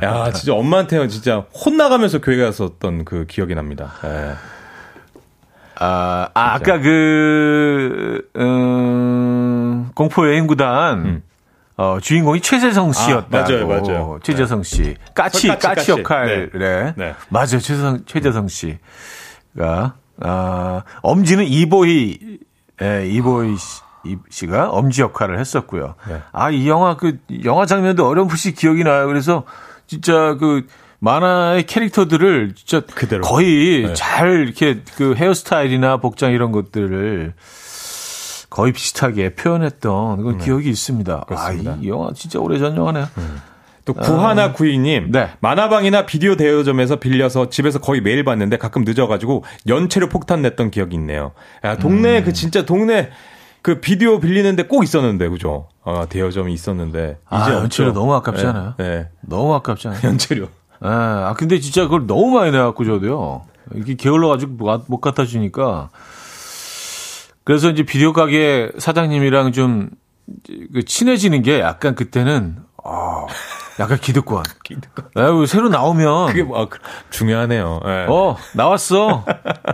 야 진짜 엄마한테 진짜 혼나가면서 교회 갔었던 그 기억이 납니다. 네. 아, 아 아까 그 음, 공포의 여행구단 음. 어, 주인공이 최재성 씨였다. 아, 맞아요, 맞아요. 최재성 네. 씨 까치 까치, 까치 역할에 네. 네. 맞아요, 최재성 최재성 씨. 가, 아, 엄지는 이보희, 예, 이보희 씨, 씨가 엄지 역할을 했었고요. 네. 아, 이 영화, 그, 영화 장면도 어렴풋이 기억이 나요. 그래서 진짜 그 만화의 캐릭터들을 진짜 그대로. 거의 네. 잘 이렇게 그 헤어스타일이나 복장 이런 것들을 거의 비슷하게 표현했던 그런 네. 기억이 있습니다. 그렇습니다. 아, 이 영화 진짜 오래전 영화네요. 음. 또 구하나구이님 네. 만화방이나 비디오 대여점에서 빌려서 집에서 거의 매일 봤는데 가끔 늦어가지고 연체료 폭탄 냈던 기억이 있네요. 야, 동네 음. 그 진짜 동네 그 비디오 빌리는데 꼭 있었는데 그죠? 아, 대여점이 있었는데 아, 이제 연체료 없죠. 너무 아깝지 않아요? 네, 네. 너무 아깝지 않아요? 연체료. 아 근데 진짜 그걸 너무 많이 내갖고 저도요. 이렇게 게을러가지고 못 갖다 주니까 그래서 이제 비디오 가게 사장님이랑 좀 친해지는 게 약간 그때는 아. 약간 기득권. 기득권. 에이, 새로 나오면. 그게 뭐, 아, 중요하네요. 네. 어, 나왔어.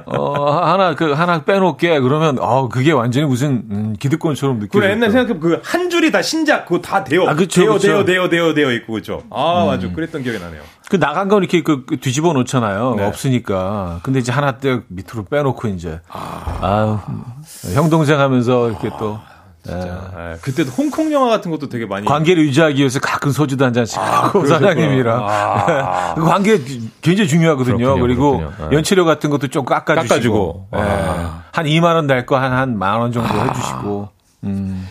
어, 하나, 그, 하나 빼놓을게. 그러면, 어, 그게 완전히 무슨, 음, 기득권처럼 느껴져. 그래, 옛날 생각해보면 그, 한 줄이 다 신작, 그거 다 돼요. 아, 그쵸. 돼요, 돼요, 돼요, 돼요, 돼요 있고, 그죠. 아, 음. 맞아. 그랬던 기억이 나네요. 그, 나간 건 이렇게 그, 뒤집어 놓잖아요. 네. 없으니까. 근데 이제 하나 떼 밑으로 빼놓고, 이제. 아, 아유, 형, 동생 하면서 이렇게 아. 또. 진짜. 네. 그때도 홍콩 영화 같은 것도 되게 많이 관계를 유지하기 위해서 가끔 소주도 한 잔씩 하고 아, 사장님이랑 아. 관계 굉장히 중요하거든요. 그렇군요, 그리고 그렇군요. 연체료 같은 것도 좀 깎아주시고, 깎아주고. 네. 아. 한 이만 원 날 거 한 한 만 원 정도 해주시고 음.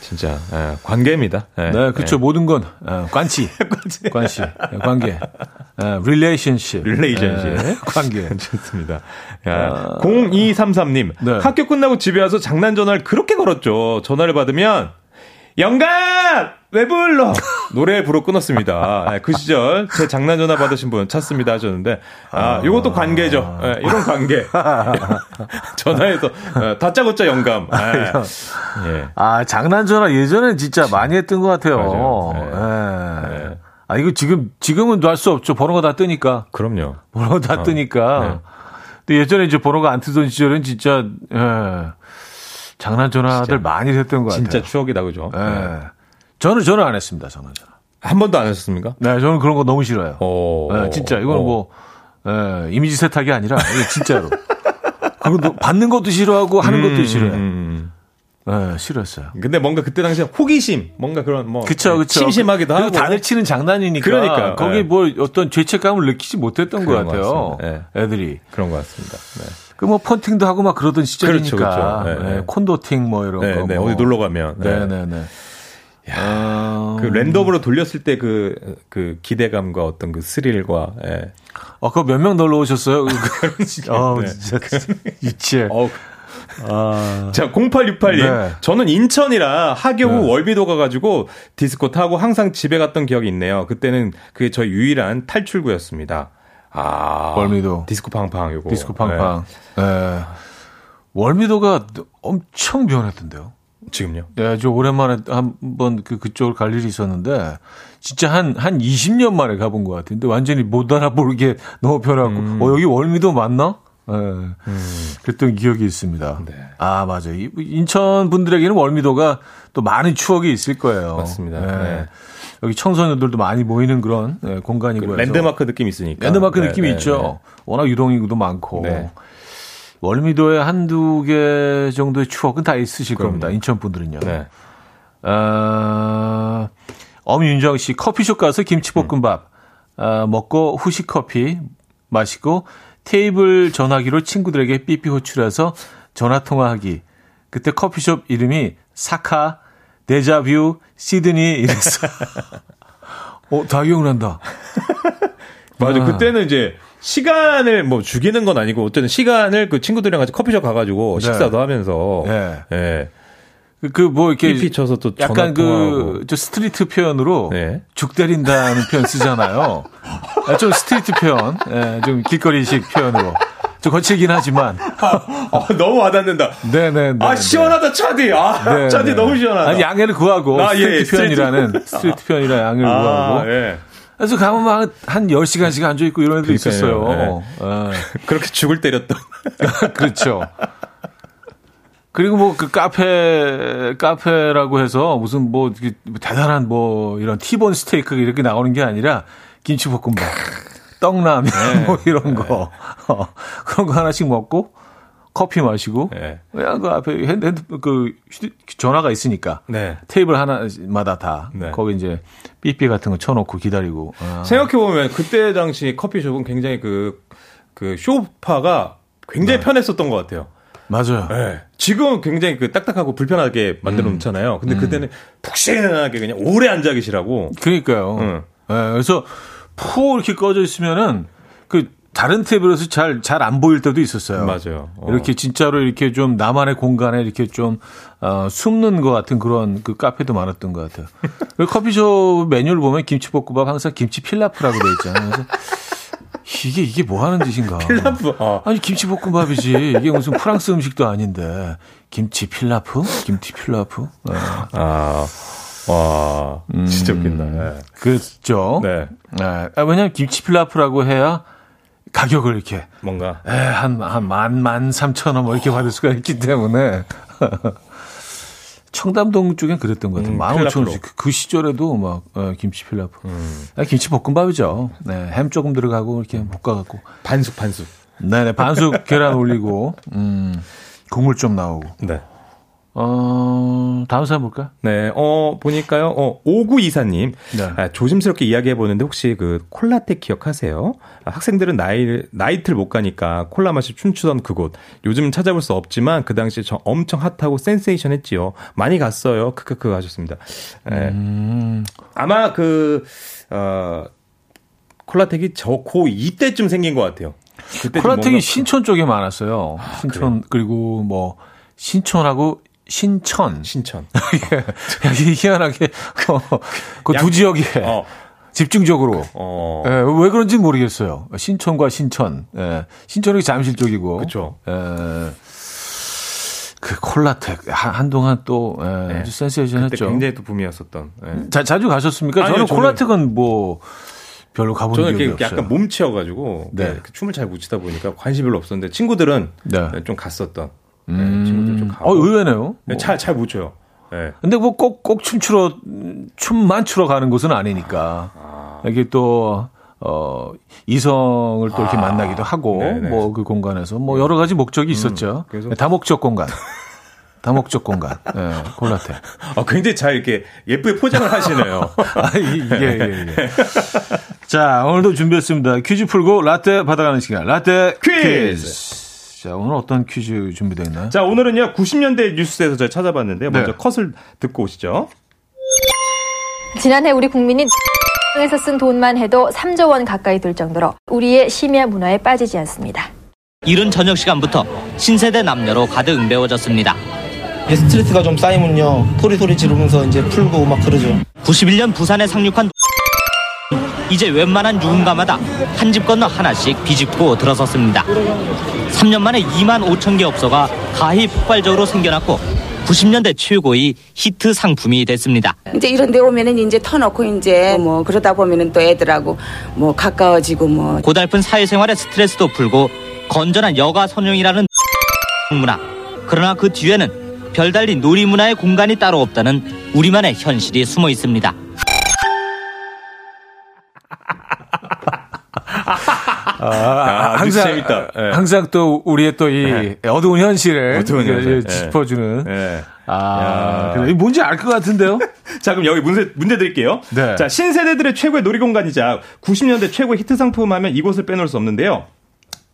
진짜 네, 관계입니다. 네, 네 그렇죠. 네. 모든 건 어, 관치, 관치, 관계, 어, relationship, relationship, 네, 관계. 좋습니다. 야, 어... 공이삼삼 님, 네. 학교 끝나고 집에 와서 장난 전화를 그렇게 걸었죠. 전화를 받으면 영감 왜 불러 노래 부르고 끊었습니다. 네, 그 시절 제 장난 전화 받으신 분 찾습니다 하셨는데 아, 이것도 관계죠. 네, 이런 관계 전화해서 네, 다짜고짜 영감. 네. 예. 아 장난 전화 예전엔 진짜 많이 했던 것 같아요. 네. 네. 네. 아 이거 지금 지금은 할 수 없죠. 번호가 다 뜨니까. 그럼요. 번호가 다 어, 뜨니까. 네. 근데 예전에 이제 번호가 안 뜨던 시절은 진짜. 예. 장난 전화들 진짜, 많이 했던 것 같아요. 진짜 추억이다 그죠? 네. 네. 저는 저는 안 했습니다 장난 전화. 한 번도 안 했습니까? 네, 저는 그런 거 너무 싫어요. 오, 네, 진짜 이건 뭐 네, 이미지 세탁이 아니라 진짜로. 그리고 받는 것도 싫어하고 하는 음, 것도 싫어요. 음. 네, 싫었어요. 근데 뭔가 그때 당시에 호기심, 뭔가 그런 뭐 그쵸, 그쵸. 심심하기도 하고. 다들 치는 장난이니까. 그러니까 거기 네. 뭐 어떤 죄책감을 느끼지 못했던 것 같아요. 네. 애들이 그런 것 같습니다. 네. 그 뭐 펀팅도 하고 막 그러던 시절이니까 그렇죠, 그렇죠. 네, 네. 콘도팅 뭐 이런 네, 거 네, 뭐. 어디 놀러 가면 네네네. 네, 네. 야, 어, 그 랜덤으로 돌렸을 때 그, 그 기대감과 어떤 그 스릴과, 예. 아, 그거 몇 명 놀러 오셨어요? 아, 네. 진짜. 유치해. 어우. 아. 자, 공팔육팔 님. 네. 저는 인천이라 하교 후 네. 월비도 가가지고 디스코 타고 항상 집에 갔던 기억이 있네요. 그때는 그게 저의 유일한 탈출구였습니다. 아. 월미도. 디스코 팡팡, 요거. 디스코 팡팡. 예. 네. 네. 월미도가 엄청 변했던데요. 지금요? 네, 저 오랜만에 한번 그, 그쪽으로 갈 일이 있었는데, 진짜 한, 한 이십 년 만에 가본 것 같은데, 완전히 못 알아보게 너무 변하고, 음. 어, 여기 월미도 맞나? 네. 음. 그랬던 기억이 있습니다. 네. 아, 맞아요. 인천 분들에게는 월미도가 또 많은 추억이 있을 거예요. 맞습니다. 네. 네. 여기 청소년들도 많이 모이는 그런 네, 공간이고요. 그 랜드마크 느낌이 있으니까. 랜드마크 네, 느낌이 네, 있죠. 네, 네. 워낙 유동인구도 많고. 네. 월미도에 한두 개 정도의 추억은 다 있으실 그럼요. 겁니다. 인천 분들은요. 네. 어, 엄윤정 씨 커피숍 가서 김치볶음밥 음. 어, 먹고 후식 커피 마시고 테이블 전화기로 친구들에게 삐삐 호출해서 전화 통화하기. 그때 커피숍 이름이 사카, 데자뷰, 시드니 이랬어. 어, 다 기억난다. 맞아. 아. 그때는 이제. 시간을 뭐 죽이는 건 아니고 어쨌든 시간을 그 친구들이랑 같이 커피숍 가가지고 네. 식사도 하면서 예. 네. 그 뭐 이렇게 삐삐 쳐서 또 약간 그 저 스트리트 표현으로 네. 죽 때린다는 표현 쓰잖아요. 좀 스트리트 표현, 예, 좀 길거리식 표현으로. 좀 거칠긴 하지만 아, 너무 와닿는다. 네네. 아 시원하다 차디. 아 네네. 차디 너무 시원하다. 아니, 양해를 구하고 아, 스트리트 예, 표현이라는 스트리트, 스트리트 표현이라 양해를 아, 구하고. 예. 그래서 가면 막 한 열 시간씩 앉아있고 이런 애들 있었어요. 네. 네. 그렇게 죽을 때렸던. 그렇죠. 그리고 뭐 그 카페, 카페라고 해서 무슨 뭐 대단한 뭐 이런 티본 스테이크 이렇게 나오는 게 아니라 김치볶음밥, 떡라면 네. 뭐 이런 거. 네. 그런 거 하나씩 먹고 커피 마시고. 네. 그냥 그 앞에 핸드, 핸드, 그 전화가 있으니까. 네. 테이블 하나마다 다. 네. 거기 이제. 삐삐 같은 거 쳐놓고 기다리고. 아. 생각해보면 그때 당시 커피숍은 굉장히 그, 그 쇼파가 굉장히 네. 편했었던 것 같아요. 맞아요. 네. 지금은 굉장히 그 딱딱하고 불편하게 만들어 놓잖아요. 음. 근데 음. 그때는 푹신하게 그냥 오래 앉아 계시라고. 그러니까요. 음. 네. 그래서 푹 이렇게 꺼져 있으면은 그 다른 테이블에서 잘, 잘 안 보일 때도 있었어요. 맞아요. 어. 이렇게 진짜로 이렇게 좀 나만의 공간에 이렇게 좀, 어, 숨는 것 같은 그런 그 카페도 많았던 것 같아요. 커피숍 메뉴를 보면 김치볶음밥 항상 김치 필라프라고 되어 있잖아요. 그래서 이게, 이게 뭐 하는 짓인가. 필라프? 어. 아니, 김치볶음밥이지. 이게 무슨 프랑스 음식도 아닌데. 김치 필라프? 김치 필라프? 네. 아. 와. 음, 진짜 웃긴다. 네. 그렇죠. 네. 네. 아, 왜냐면 김치 필라프라고 해야 가격을 이렇게. 뭔가. 에, 한, 한, 만, 만, 삼천 원, 뭐, 이렇게 받을 수가 있기 때문에. 청담동 쪽엔 그랬던 것 같아요. 만 오천 원씩. 그 시절에도 막, 어, 김치 필라프. 음. 아, 김치 볶음밥이죠. 네, 햄 조금 들어가고, 이렇게 볶아갖고. 반숙, 반숙. 네네, 반숙 계란 올리고, 음, 국물 좀 나오고. 네. 어, 다음 사람 볼까요? 네, 어, 보니까요, 어, 오구이사 님. 네. 아, 조심스럽게 이야기해보는데 혹시 그 콜라텍 기억하세요? 아, 학생들은 나이, 나이트를 못 가니까 콜라 마시 춤추던 그곳. 요즘 찾아볼 수 없지만 그 당시 저 엄청 핫하고 센세이션 했지요. 많이 갔어요. 크크크 하셨습니다. 네. 음. 아마 그, 어, 콜라텍이 저 고이 때쯤 생긴 것 같아요. 콜라텍이 신촌 쪽에 많았어요. 아, 신촌, 그래요? 그리고 뭐, 신촌하고 신천. 신천. 이게 희한하게, 어, 그 두 지역에 어. 집중적으로. 어. 예, 왜 그런지 모르겠어요. 신천과 신천. 예, 신천이 잠실 쪽이고. 그쵸. 예, 그 콜라텍. 한동안 또, 예, 네. 센세이션 했죠. 굉장히 또 붐이었었던. 예. 자, 자주 가셨습니까? 아니요, 저는, 저는 콜라텍은 뭐, 별로 가본 적이 없어요. 저는 약간 몸치여가지고. 네. 춤을 잘 못 추다 보니까 관심이 별로 없었는데 친구들은 네. 좀 갔었던. 음. 네, 친구들 좀 가고. 어, 의외네요. 네, 잘, 잘 못 쳐요. 네. 근데 뭐 꼭, 꼭 춤추러, 춤만 추러 가는 곳은 아니니까. 아, 아. 이게 또, 어, 이성을 또 아. 이렇게 만나기도 하고, 뭐 그 공간에서 뭐 여러 가지 목적이 있었죠. 음, 그래서. 네, 다목적 공간. 다목적 공간. 네, 콜라텍. 아, 굉장히 잘 이렇게 예쁘게 포장을 하시네요. 아, 예, 예, 예. 자, 오늘도 준비했습니다. 퀴즈 풀고 라떼 받아가는 시간. 라떼 퀴즈! 퀴즈. 자, 오늘 어떤 퀴즈 준비되어 있나요? 자, 오늘은요, 구십 년대 뉴스에서 제가 찾아봤는데요. 먼저 네. 컷을 듣고 오시죠. 지난해 우리 국민이 에서 쓴 돈만 해도 삼조 원 가까이 될 정도로 우리의 심야 문화에 빠지지 않습니다. 이른 저녁 시간부터 신세대 남녀로 가득 응배워졌습니다. 스트레스가 좀 쌓이면요, 소리소리 지르면서 이제 풀고 막 그러죠. 구십일 년 부산에 상륙한 이제 웬만한 유흥가마다 한 집 건너 하나씩 비집고 들어섰습니다. 삼 년 만에 이만 오천 개 업소가 가히 폭발적으로 생겨났고 구십 년대 최고의 히트 상품이 됐습니다. 이제 이런 데 오면은 이제 터놓고 이제 뭐 그러다 보면은 또 애들하고 뭐 가까워지고 뭐 고달픈 사회생활에 스트레스도 풀고 건전한 여가 선용이라는 문화. 그러나 그 뒤에는 별달리 놀이 문화의 공간이 따로 없다는 우리만의 현실이 숨어 있습니다. 아, 항상 재밌다. 항상 또 우리의 또 이 어두운 현실을 어두운 현실. 짚어주는. 예. 아, 야. 뭔지 알 것 같은데요? 자, 그럼 여기 문제, 문제 드릴게요. 네. 자, 신세대들의 최고의 놀이공간이자 구십 년대 최고의 히트 상품하면 이곳을 빼놓을 수 없는데요.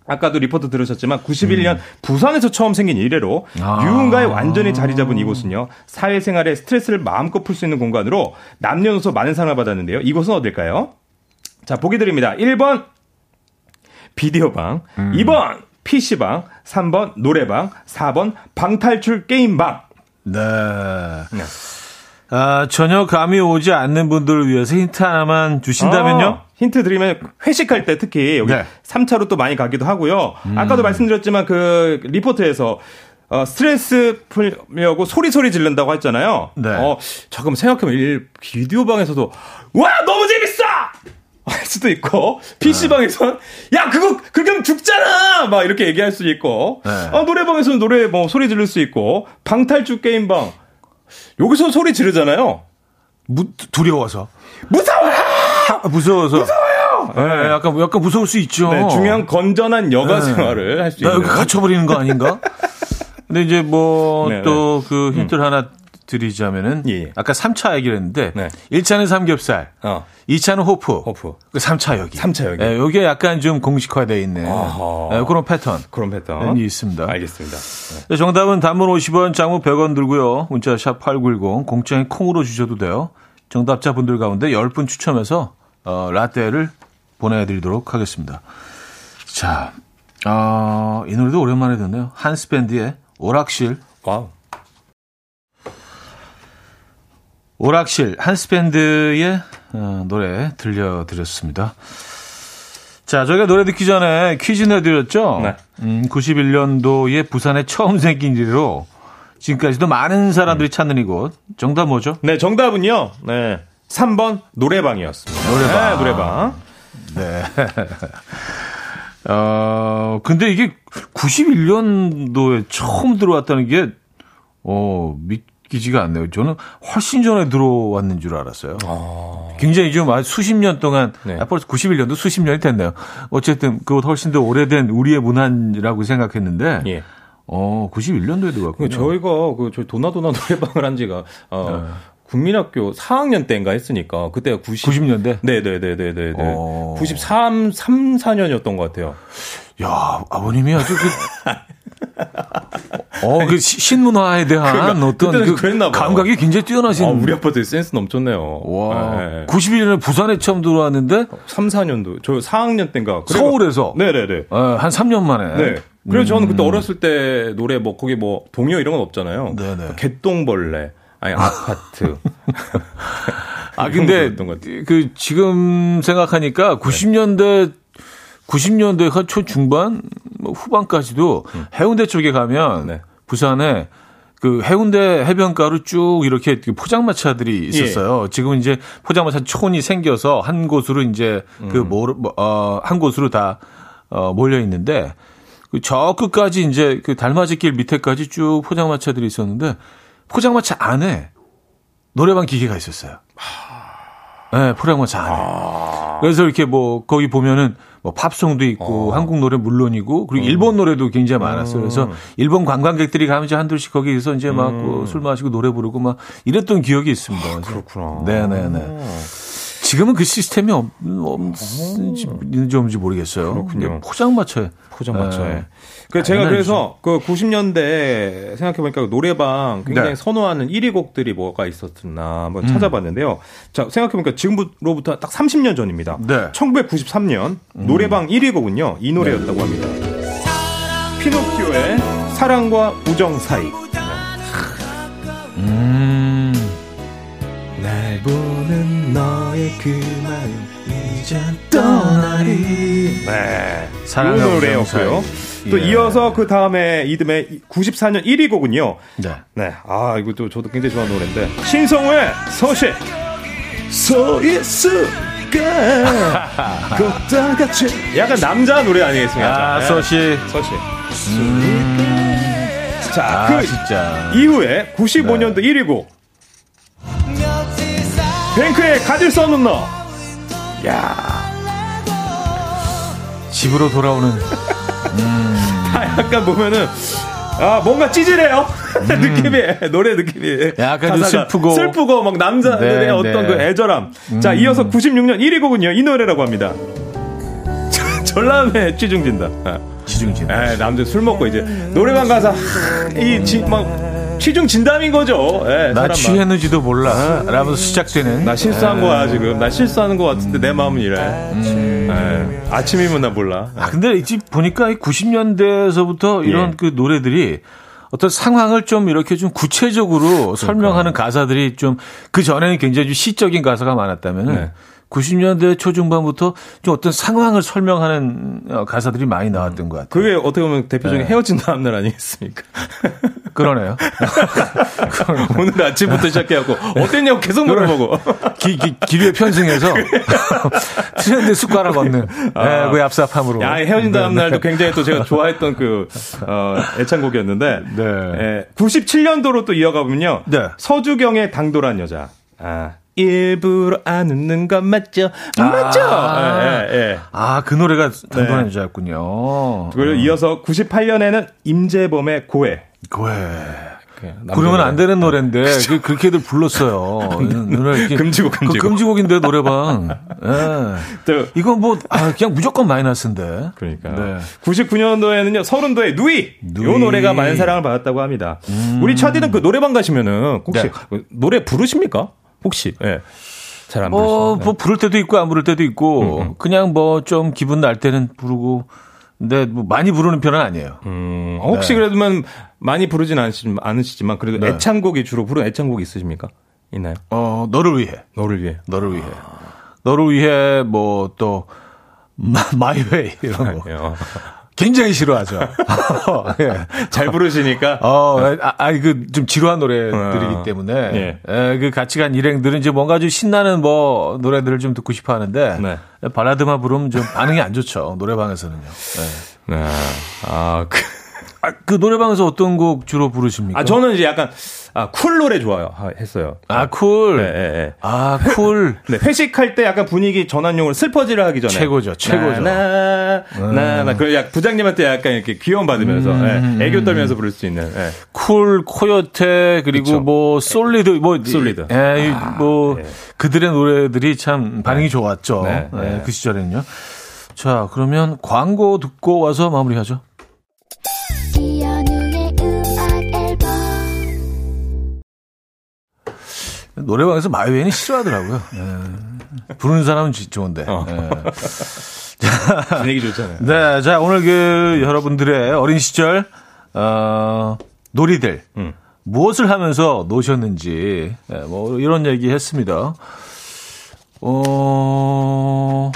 아까도 리포트 들으셨지만 구십일 년 음. 부산에서 처음 생긴 이래로 아. 유흥가에 완전히 자리 잡은 이곳은요. 사회생활에 스트레스를 마음껏 풀 수 있는 공간으로 남녀노소 많은 사랑을 받았는데요. 이곳은 어딜까요? 자, 보기 드립니다. 일 번 비디오방, 음. 이 번 피씨방, 삼 번 노래방, 사 번 방탈출 게임방. 네. 네. 아, 전혀 감이 오지 않는 분들을 위해서 힌트 하나만 주신다면요? 아, 힌트 드리면 회식할 때 특히 여기 네. 삼 차로 또 많이 가기도 하고요. 음. 아까도 말씀드렸지만 그 리포트에서 어, 스트레스 풀려고 소리소리 지른다고 했잖아요. 네. 어, 잠깐만 생각해보면 비디오방에서도 와 너무 재밌어! 할 수도 있고 피씨방에서는 야 그거 그렇게 하면 죽잖아 막 이렇게 얘기할 수도 있고 네. 아, 노래방에서는 노래 뭐 소리 지를 수 있고 방탈출 게임방 여기서 소리 지르잖아요. 무, 두려워서 무서워요 아, 무서워서 무서워요 네, 네. 약간 약간 무서울 수 있죠. 네, 중요한 건전한 여가 네. 생활을 할 수 있는 나 여기 갇혀버리는 거 아닌가. 근데 이제 뭐 또 그 힌트를 음. 하나 드리자면은 예. 아까 삼 차 얘기를 했는데 네. 일 차는 삼겹살, 어. 이 차는 호프, 호프. 삼 차 여기. 삼 차 여기. 네, 여기에 약간 좀 공식화되어 있는 네, 그런 패턴. 그런 패턴이 있습니다. 알겠습니다. 네. 정답은 단문 오십 원, 장문 백 원 들고요. 문자 샵 팔구일공, 공짜인 콩으로 주셔도 돼요. 정답자분들 가운데 십 분 추첨해서 어, 라떼를 보내드리도록 하겠습니다. 자, 어, 이 노래도 오랜만에 듣네요. 한스밴드의 오락실. 와우. 오락실 한스밴드의 노래 들려드렸습니다. 자, 저희가 노래 듣기 전에 퀴즈 내드렸죠. 네. 음, 구십일 년도에 부산에 처음 생긴 일로 지금까지도 많은 사람들이 음. 찾는 이곳. 정답 뭐죠? 네, 정답은요. 네, 삼 번 노래방이었습니다. 노래방. 네, 노래방. 네. 어, 근데 이게 구십일 년도에 처음 들어왔다는 게 어, 믿. 기지가 않네요. 저는 훨씬 전에 들어왔는 줄 알았어요. 아... 굉장히 좀 수십 년 동안, 네. 아, 벌써 구십일 년도 수십 년이 됐네요. 어쨌든 그것보다 훨씬 더 오래된 우리의 문화라고 생각했는데, 예. 어, 구십일 년도에 들어왔군요. 저희가 그 저희 도나도나 노래방을 한 지가 어, 네. 국민학교 사 학년 때인가 했으니까 그때가 구십 년대? 네네네네네. 어... 구십삼, 삼, 사 년이었던 것 같아요. 야, 아버님이 아주 그 어, 그 신문화에 대한 그러니까, 어떤 그 감각이 굉장히 뛰어나신. 아, 우리 아빠도 센스 넘쳤네요. 와, 네. 구십일 년에 부산에 처음 들어왔는데 삼, 사 년도 저 사 학년 때인가 서울에서. 네네네. 아, 한 삼 년 만에. 네. 그래서 음. 저는 그때 어렸을 때 노래 뭐 거기 뭐 동요 이런 건 없잖아요. 네네. 개똥벌레 아니 아파트. 아 근데 그 지금 생각하니까 구십 년대. 구십 년대 초 중반 뭐 후반까지도 음. 해운대 쪽에 가면 네. 부산에 그 해운대 해변가로 쭉 이렇게 포장마차들이 있었어요. 예. 지금 이제 포장마차 촌이 생겨서 한 곳으로 이제 음. 그 모르 어 한 곳으로 다 어 몰려 있는데 그 저 끝까지 이제 그 달맞이길 밑에까지 쭉 포장마차들이 있었는데 포장마차 안에 노래방 기계가 있었어요. 예, 네, 포장마차 안에. 아. 그래서 이렇게 뭐 거기 보면은 뭐 팝송도 있고 어. 한국 노래 물론이고 그리고 음. 일본 노래도 굉장히 많았어요. 그래서 일본 관광객들이 가면 이제 한둘씩 거기서 이제 막 술 음. 마시고 노래 부르고 막 이랬던 기억이 있습니다. 아, 그렇구나. 네네네. 지금은 그 시스템이 없는지 없는지 모르겠어요. 그렇군요. 포장마차에. 포장마차에. 네. 그래서 제가 그래서 그 구십 년대 생각해보니까 노래방 굉장히 네. 선호하는 일 위 곡들이 뭐가 있었나 한번 음. 찾아봤는데요. 자, 생각해보니까 지금으로부터 딱 삼십 년 전입니다. 네. 천구백구십삼 년 음. 노래방 일 위 곡은요. 이 노래였다고 네. 합니다. 피노키오의 사랑과 우정 사이. 음. 날 보는 너의 그 마음 이제 떠나리. 네, 사랑의 노래였고요. 예. 또 이어서 그 다음에 이듬해 구십사 년 일 위 곡은요. 네, 네, 아 이것도 저도 굉장히 좋아하는 노래인데 신성우의 서식. 서 있을까 걷다 같이. 약간 남자 노래 아니겠습니까? 아, 서식, 서식. 음. 자, 아, 그 진짜. 이후에 구십오 년도 네. 일 위 곡. 뱅크에 가질 수 없는 너. 야, 집으로 돌아오는. 음. 다 약간 보면은 아 뭔가 찌질해요. 음. 느낌이 노래 느낌이. 약간 슬프고 슬프고 막 남자들의 네, 어떤 네. 그 애절함. 음. 자 이어서 구십육 년 일 위 곡은요 이 노래라고 합니다. 전람회 취중진다. 취중진다. 에 남들 술 먹고 이제 노래방 가서 이 지 막. 취중 진담인 거죠. 네, 나 취했는지도 몰라. 라면서 시작되는. 나 실수한 에이. 거야 지금. 나 실수하는 거 같은데 내 마음은 이래. 음. 아침이면 나 몰라. 아 근데 이제 보니까 구십 년대에서부터 이런 예. 그 노래들이 어떤 상황을 좀 이렇게 좀 구체적으로 그러니까. 설명하는 가사들이 좀 그 전에는 굉장히 시적인 가사가 많았다면은. 네. 구십 년대 초중반부터 좀 어떤 상황을 설명하는 가사들이 많이 나왔던 것 같아요. 그게 어떻게 보면 대표적인 네. 헤어진 다음날 아니겠습니까? 그러네요. 그러네요. 오늘 아침부터 시작해갖고 어땠냐고 계속 물어보고. 기, 기, 기류에 편승해서 트렌드 숟가락 없는 아, 네, 그 얍삽함으로. 야, 헤어진 다음날도 굉장히 또 제가 좋아했던 그 어, 애창곡이었는데 네. 네, 구십칠 년도로 또 이어가보면요. 네. 서주경의 당돌한 여자. 아. 일부러 안 웃는 건 맞죠? 맞죠? 아, 예, 예. 아, 그 노래가 당돌한 여자였군요. 네. 그리고 음. 이어서 구십팔 년에는 임재범의 고해. 고해. 그러면 안 되는 노래인데 그, 그렇게들 불렀어요. 이렇게, 금지곡, 금지곡. 그 금지곡인데 노래방. 예. 이건 뭐 아, 그냥 무조건 마이너스인데. 그러니까. 네. 구십구 년도에는요. 서른도의 누이. 누이. 이 노래가 많은 사랑을 받았다고 합니다. 음. 우리 차디는 그 노래방 가시면은 혹시 네. 노래 부르십니까? 혹시, 예. 네. 잘 안 부르시죠? 어, 뭐, 부를 때도 있고, 안 부를 때도 있고, 음음. 그냥 뭐, 좀 기분 날 때는 부르고, 근데 뭐, 많이 부르는 편은 아니에요. 음, 혹시 네. 그래도만, 많이 부르진 않으시지만, 그래도 네. 애창곡이 주로 부른 애창곡이 있으십니까? 있나요? 어, 너를 위해. 너를 위해. 너를 위해. 아. 너를 위해, 뭐, 또, 마, 마이웨이, 이런 거. 굉장히 싫어하죠. 예. 잘 부르시니까. 어, 아, 아 그 좀 지루한 노래들이기 어, 때문에 예. 예, 그 같이 간 일행들은 이제 뭔가 좀 신나는 뭐 노래들을 좀 듣고 싶어 하는데 네. 발라드만 부르면 좀 반응이 안 좋죠. 노래방에서는요. 예. 네. 아, 그, 아, 그 노래방에서 어떤 곡 주로 부르십니까? 아, 저는 이제 약간 아, 쿨 노래 좋아요. 했어요. 아, 쿨. 네, 네, 네. 아, 쿨. 네, 회식할 때 약간 분위기 전환용으로 슬퍼지를 하기 전에. 최고죠, 최고죠. 나, 나, 나, 나. 그 약, 부장님한테 약간 이렇게 귀여움 받으면서, 음, 네, 애교 떨면서 부를 수 있는, 네. 쿨, 코요테, 그리고 그쵸. 뭐, 솔리드, 뭐, 솔리드. 예, 아, 뭐, 네. 그들의 노래들이 참 반응이 네. 좋았죠. 네, 네. 네, 그 시절에는요. 자, 그러면 광고 듣고 와서 마무리하죠. 노래방에서 마이웨이는 싫어하더라고요. 예. 부르는 사람은 좋은데. 어. 예. 자, 분위기 좋잖아요. 네, 자 오늘 그 여러분들의 어린 시절 어, 놀이들 음. 무엇을 하면서 노셨는지 예, 뭐 이런 얘기했습니다. 어,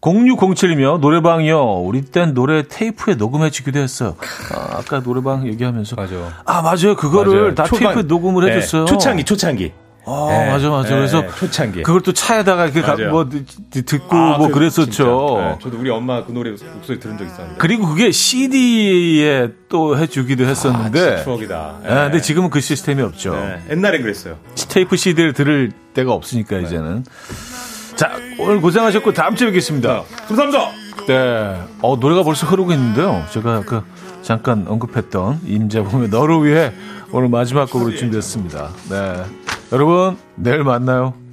공육공칠이며 노래방이요. 우리 땐 노래 테이프에 녹음해주기도 했어. 아, 아까 노래방 얘기하면서 맞아. 아 맞아요. 그거를 맞아요. 다 초반, 테이프에 녹음을 네. 해줬어요. 초창기, 초창기. 어, 네, 맞아, 맞아. 네, 그래서. 초창기. 그걸 또 차에다가 이렇게 가, 뭐, 듣고 아, 뭐 그랬었죠. 네, 저도 우리 엄마 그 노래 목소리 들은 적 있었는데. 그리고 그게 씨디에 또 해주기도 했었는데. 아, 진짜 추억이다. 네. 네, 근데 지금은 그 시스템이 없죠. 네, 옛날엔 그랬어요. 테이프 씨디를 들을 데가 없으니까, 네. 이제는. 자, 오늘 고생하셨고, 다음주에 뵙겠습니다. 네, 감사합니다. 네. 어, 노래가 벌써 흐르고 있는데요. 제가 아까 잠깐 언급했던 임재범의 너를 위해 오늘 마지막 곡으로 준비했습니다. 네. 여러분, 내일 만나요.